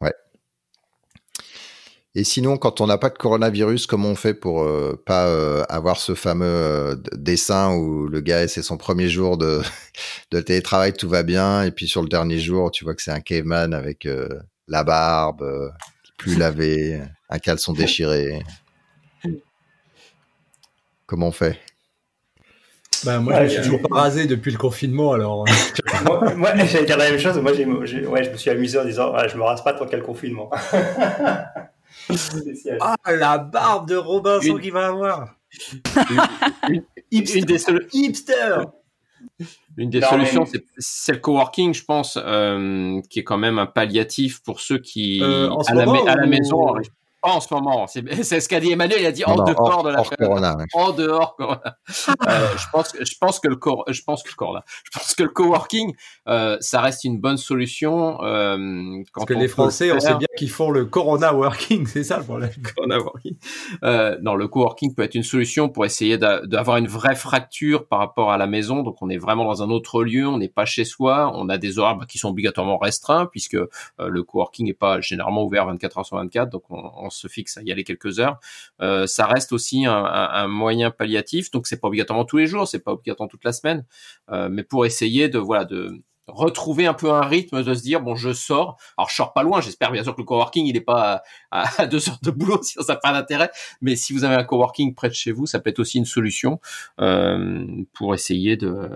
Ouais. Et sinon, quand on n'a pas de coronavirus, comment on fait pour euh, pas euh, avoir ce fameux euh, dessin où le gars, c'est son premier jour de, de télétravail, tout va bien. Et puis sur le dernier jour, tu vois que c'est un caveman avec euh, la barbe, euh, plus lavée, un caleçon déchiré. Comment on fait? Bah, moi, ouais, je me suis toujours pas rasé depuis le confinement, alors. moi, moi, j'allais dire la même chose. Moi, j'ai, j'ai, ouais, je me suis amusé en disant ah, je me rase pas tant qu'il y a le confinement. Ah, la barbe de Robinson une... qu'il va avoir. une... Hipster. Une des sol- Hipster. Une des non, solutions, mais... c'est, c'est le coworking, je pense, euh, qui est quand même un palliatif pour ceux qui, euh, en ce à, moment, la, ou... à la maison, arrivent. Pas en ce moment, c'est, c'est ce qu'a dit Emmanuel, il a dit en non, dehors hors, de la corona, ouais. En dehors corona. euh, je pense je pense que le cor, je pense que le corona, je pense que le coworking euh, ça reste une bonne solution euh, quand parce que les Français faire, on sait bien qu'ils font le corona working, c'est ça le problème. Corona working. Euh, non, le coworking peut être une solution pour essayer d'a, d'avoir une vraie fracture par rapport à la maison, donc on est vraiment dans un autre lieu, on n'est pas chez soi, on a des horaires bah, qui sont obligatoirement restreints puisque euh, le coworking n'est pas généralement ouvert vingt-quatre heures sur vingt-quatre, donc on, on se fixe à y aller quelques heures. Euh, ça reste aussi un, un, un moyen palliatif, donc c'est pas obligatoirement tous les jours, c'est pas obligatoirement toute la semaine, euh, mais pour essayer de voilà de retrouver un peu un rythme, de se dire bon je sors, alors je sors pas loin, j'espère bien sûr que le coworking il est pas à, à deux heures de boulot, sinon ça n'a pas d'intérêt, mais si vous avez un coworking près de chez vous, ça peut être aussi une solution euh, pour essayer de,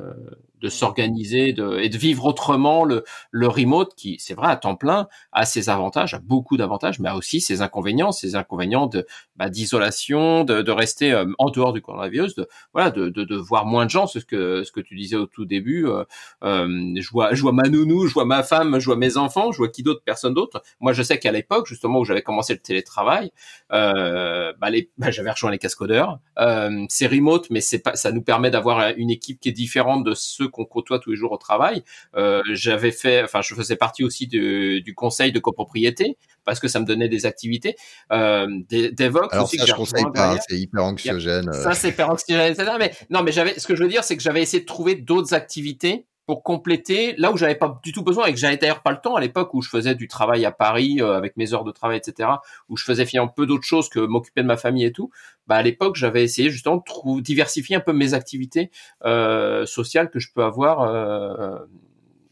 de s'organiser de, et de vivre autrement le, le remote qui, c'est vrai, à temps plein a ses avantages, a beaucoup d'avantages, mais a aussi ses inconvénients, ses inconvénients de, bah, d'isolation, de, de rester euh, en dehors du coronavirus, de, voilà, de, de, de voir moins de gens, c'est ce que, ce que tu disais au tout début, euh, euh, je vois, je vois ma nounou, je vois ma femme, je vois mes enfants, je vois qui d'autre, personne d'autre. Moi, je sais qu'à l'époque, justement, où j'avais commencé le télétravail, euh, bah, les, bah, j'avais rejoint les cascodeurs, euh, c'est remote, mais c'est pas, ça nous permet d'avoir une équipe qui est différente de ceux qu'on côtoie tous les jours au travail. Euh, j'avais fait, enfin, je faisais partie aussi du, du conseil de copropriété parce que ça me donnait des activités. Euh, des, des vox alors aussi ça, que je conseille pas, hein, c'est hyper anxiogène. Ça, c'est hyper anxiogène, et cetera. Mais non, mais j'avais, ce que je veux dire, c'est que j'avais essayé de trouver d'autres activités pour compléter là où j'avais pas du tout besoin et que j'avais d'ailleurs pas le temps à l'époque où je faisais du travail à Paris euh, avec mes heures de travail, et cetera, où je faisais finalement peu d'autres choses que m'occuper de ma famille et tout. Bah, à l'époque, j'avais essayé justement de trou- diversifier un peu mes activités euh, sociales que je peux avoir. Euh,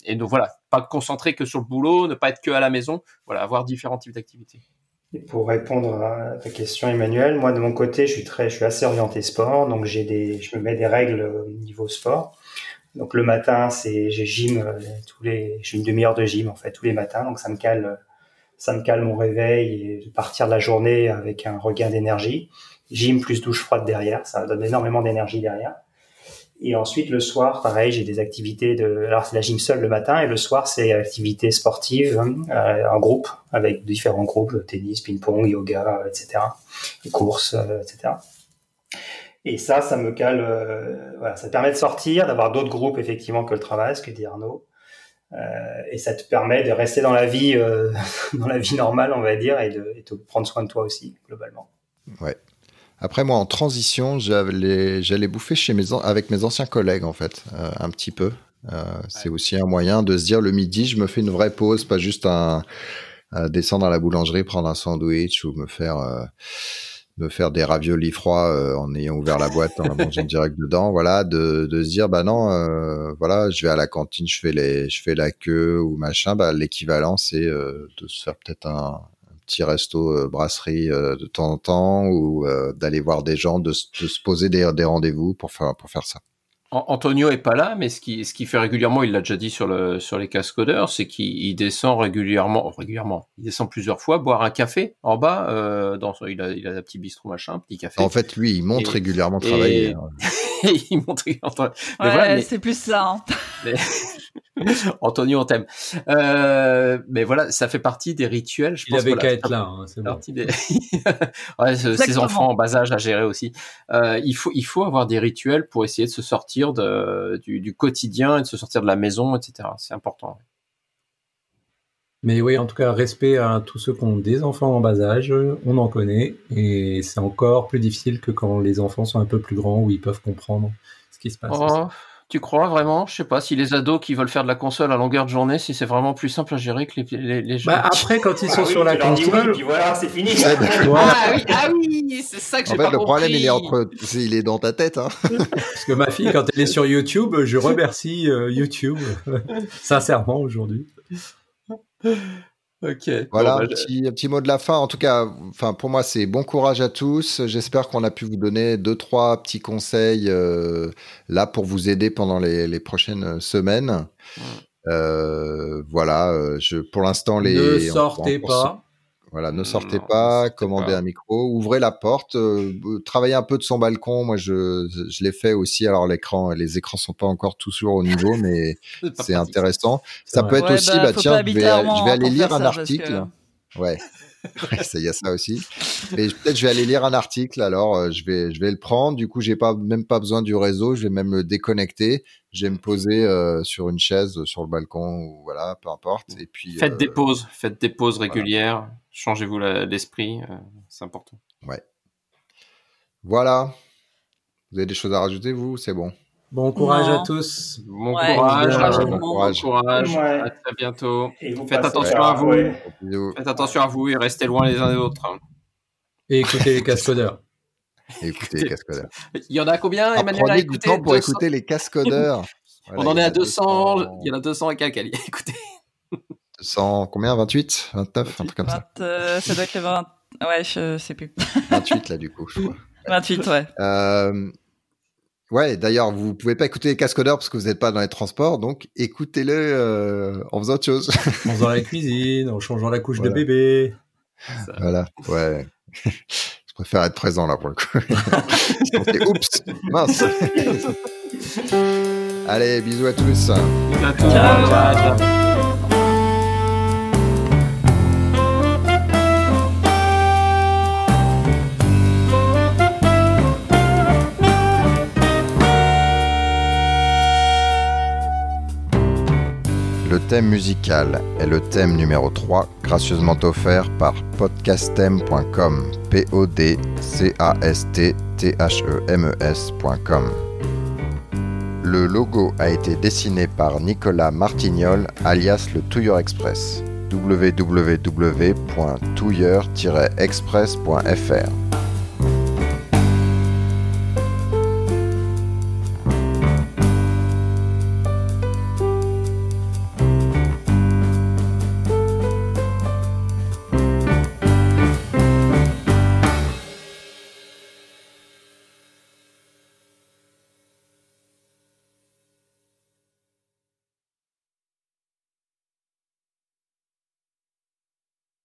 et donc voilà, pas me concentrer que sur le boulot, ne pas être que à la maison, voilà, avoir différents types d'activités. Et pour répondre à ta question, Emmanuel, moi de mon côté, je suis très, je suis assez orienté sport, donc j'ai des, je me mets des règles au niveau sport. Donc le matin, c'est j'ai gym euh, tous les j'ai une demi-heure de gym en fait tous les matins, donc ça me cale ça me cale mon réveil et de partir de la journée avec un regain d'énergie. Gym plus douche froide derrière, ça donne énormément d'énergie derrière. Et ensuite le soir, pareil, j'ai des activités de alors c'est la gym seule le matin et le soir c'est activités sportives euh, en groupe avec différents groupes, tennis, ping-pong, yoga, et cetera. Les courses, euh, et cetera. Et ça, ça me cale, euh, voilà, ça te permet de sortir, d'avoir d'autres groupes effectivement que le travail, ce que dit Arnaud, euh, et ça te permet de rester dans la vie, euh, dans la vie normale, on va dire, et de, et de prendre soin de toi aussi globalement. Ouais. Après moi, en transition, j'allais, j'allais bouffer chez mes, avec mes anciens collègues en fait, euh, un petit peu. Euh, c'est ouais. aussi un moyen de se dire le midi, je me fais une vraie pause, pas juste un, euh, descendre à la boulangerie, prendre un sandwich ou me faire. Euh, me faire des raviolis froids euh, en ayant ouvert la boîte, en mangeant direct dedans, voilà, de, de se dire, bah non, euh, voilà, je vais à la cantine, je fais les, je fais la queue ou machin, bah l'équivalent, c'est euh, de se faire peut-être un, un petit resto euh, brasserie euh, de temps en temps, ou euh, d'aller voir des gens, de, de se poser des, des rendez-vous pour faire, pour faire ça. Antonio est pas là, mais ce qui, ce qu'il fait régulièrement, il l'a déjà dit sur le, sur les cascodeurs, c'est qu'il il descend régulièrement, régulièrement, il descend plusieurs fois boire un café en bas, euh, dans, il a, il a un petit bistrot machin, petit café. En fait, lui, il monte et, régulièrement et, travailler. Et, et il monte régulièrement travailler. Ouais, voilà, mais, c'est plus ça. Hein. Mais, Antonio, on t'aime. Euh, mais voilà, ça fait partie des rituels. Je il pense, avait voilà, qu'à être là. Hein, c'est bon. Des... ouais, ces enfants en bas âge à gérer aussi. Euh, il faut, il faut avoir des rituels pour essayer de se sortir De, du, du quotidien et de se sortir de la maison, et cetera. C'est important. Mais oui, en tout cas, respect à tous ceux qui ont des enfants en bas âge, on en connaît, et c'est encore plus difficile que quand les enfants sont un peu plus grands, où ils peuvent comprendre ce qui se passe. Oh, tu crois vraiment? Je sais pas, si les ados qui veulent faire de la console à longueur de journée, si c'est vraiment plus simple à gérer que les, les, les jeunes. Bah après, quand ils sont ah oui, sur la console... Oui, et puis voilà, c'est fini. ah, oui, ah oui, c'est ça que en j'ai fait, pas compris. En fait, le problème, il est, entre... il est dans ta tête. Hein. Parce que ma fille, quand elle est sur YouTube, je remercie euh, YouTube, sincèrement, aujourd'hui. Ok. Voilà, bon, bah, petit, je... petit mot de la fin. En tout cas, enfin, pour moi, c'est bon courage à tous. J'espère qu'on a pu vous donner deux, trois petits conseils euh, là pour vous aider pendant les, les prochaines semaines. Euh, voilà, je, pour l'instant, les. Ne sortez on, on, on, pas. Voilà, ne sortez non, pas, commandez pas. Un micro, ouvrez la porte, euh, travaillez un peu de son balcon. Moi, je, je l'ai fait aussi. Alors, l'écran, les écrans sont pas encore toujours au niveau, mais c'est, c'est intéressant. C'est ça vrai. Peut être ouais, aussi, bah, bah tiens, je vais, je vais aller lire un article. Que... Ouais, il y a ça aussi. Mais peut-être je vais aller lire un article. Alors, euh, je vais, je vais le prendre. Du coup, j'ai pas, même pas besoin du réseau. Je vais même le déconnecter. Je vais me poser euh, sur une chaise, sur le balcon, ou voilà, peu importe. Et puis faites euh, des pauses, faites des pauses voilà. régulières. Changez-vous la, l'esprit, euh, c'est important. Ouais. Voilà. Vous avez des choses à rajouter, vous? C'est bon. Bon courage non. à tous. Bon ouais, courage. À bon courage. Bon courage. Ouais. À très bientôt. Faites attention à vous. Ouais. Faites attention à vous et restez loin les uns des autres. Et écoutez les cascodeurs. Et écoutez les cascodeurs. Il y en a combien, Emmanuel? Prenez du temps pour deux cents... écouter les cascodeurs. Voilà, on en est à deux cents. Il y en a deux cents et quelques. Écoutez. cent, combien? vingt-huit? vingt-neuf? Un truc comme vingt, ça. Euh, ça doit être le vingt. Ouais, je sais plus. vingt-huit, là, du coup, je crois. vingt-huit, ouais. Euh, ouais, d'ailleurs, vous pouvez pas écouter les cascodeurs parce que vous n'êtes pas dans les transports, donc écoutez-le euh, en faisant autre chose. En faisant la cuisine, en changeant la couche voilà. de bébé. Ça. Voilà, ouais. Je préfère être présent, là, pour le coup. Je pensais, oups, mince. Allez, bisous à tous. À tous. Ciao, ciao, ciao. Le thème musical est le thème numéro trois, gracieusement offert par podcastem point com, P O D C A S T T H E M E S point com. Le logo a été dessiné par Nicolas Martignol, alias le Touilleur Express, w w w point touilleur tiret express point f r.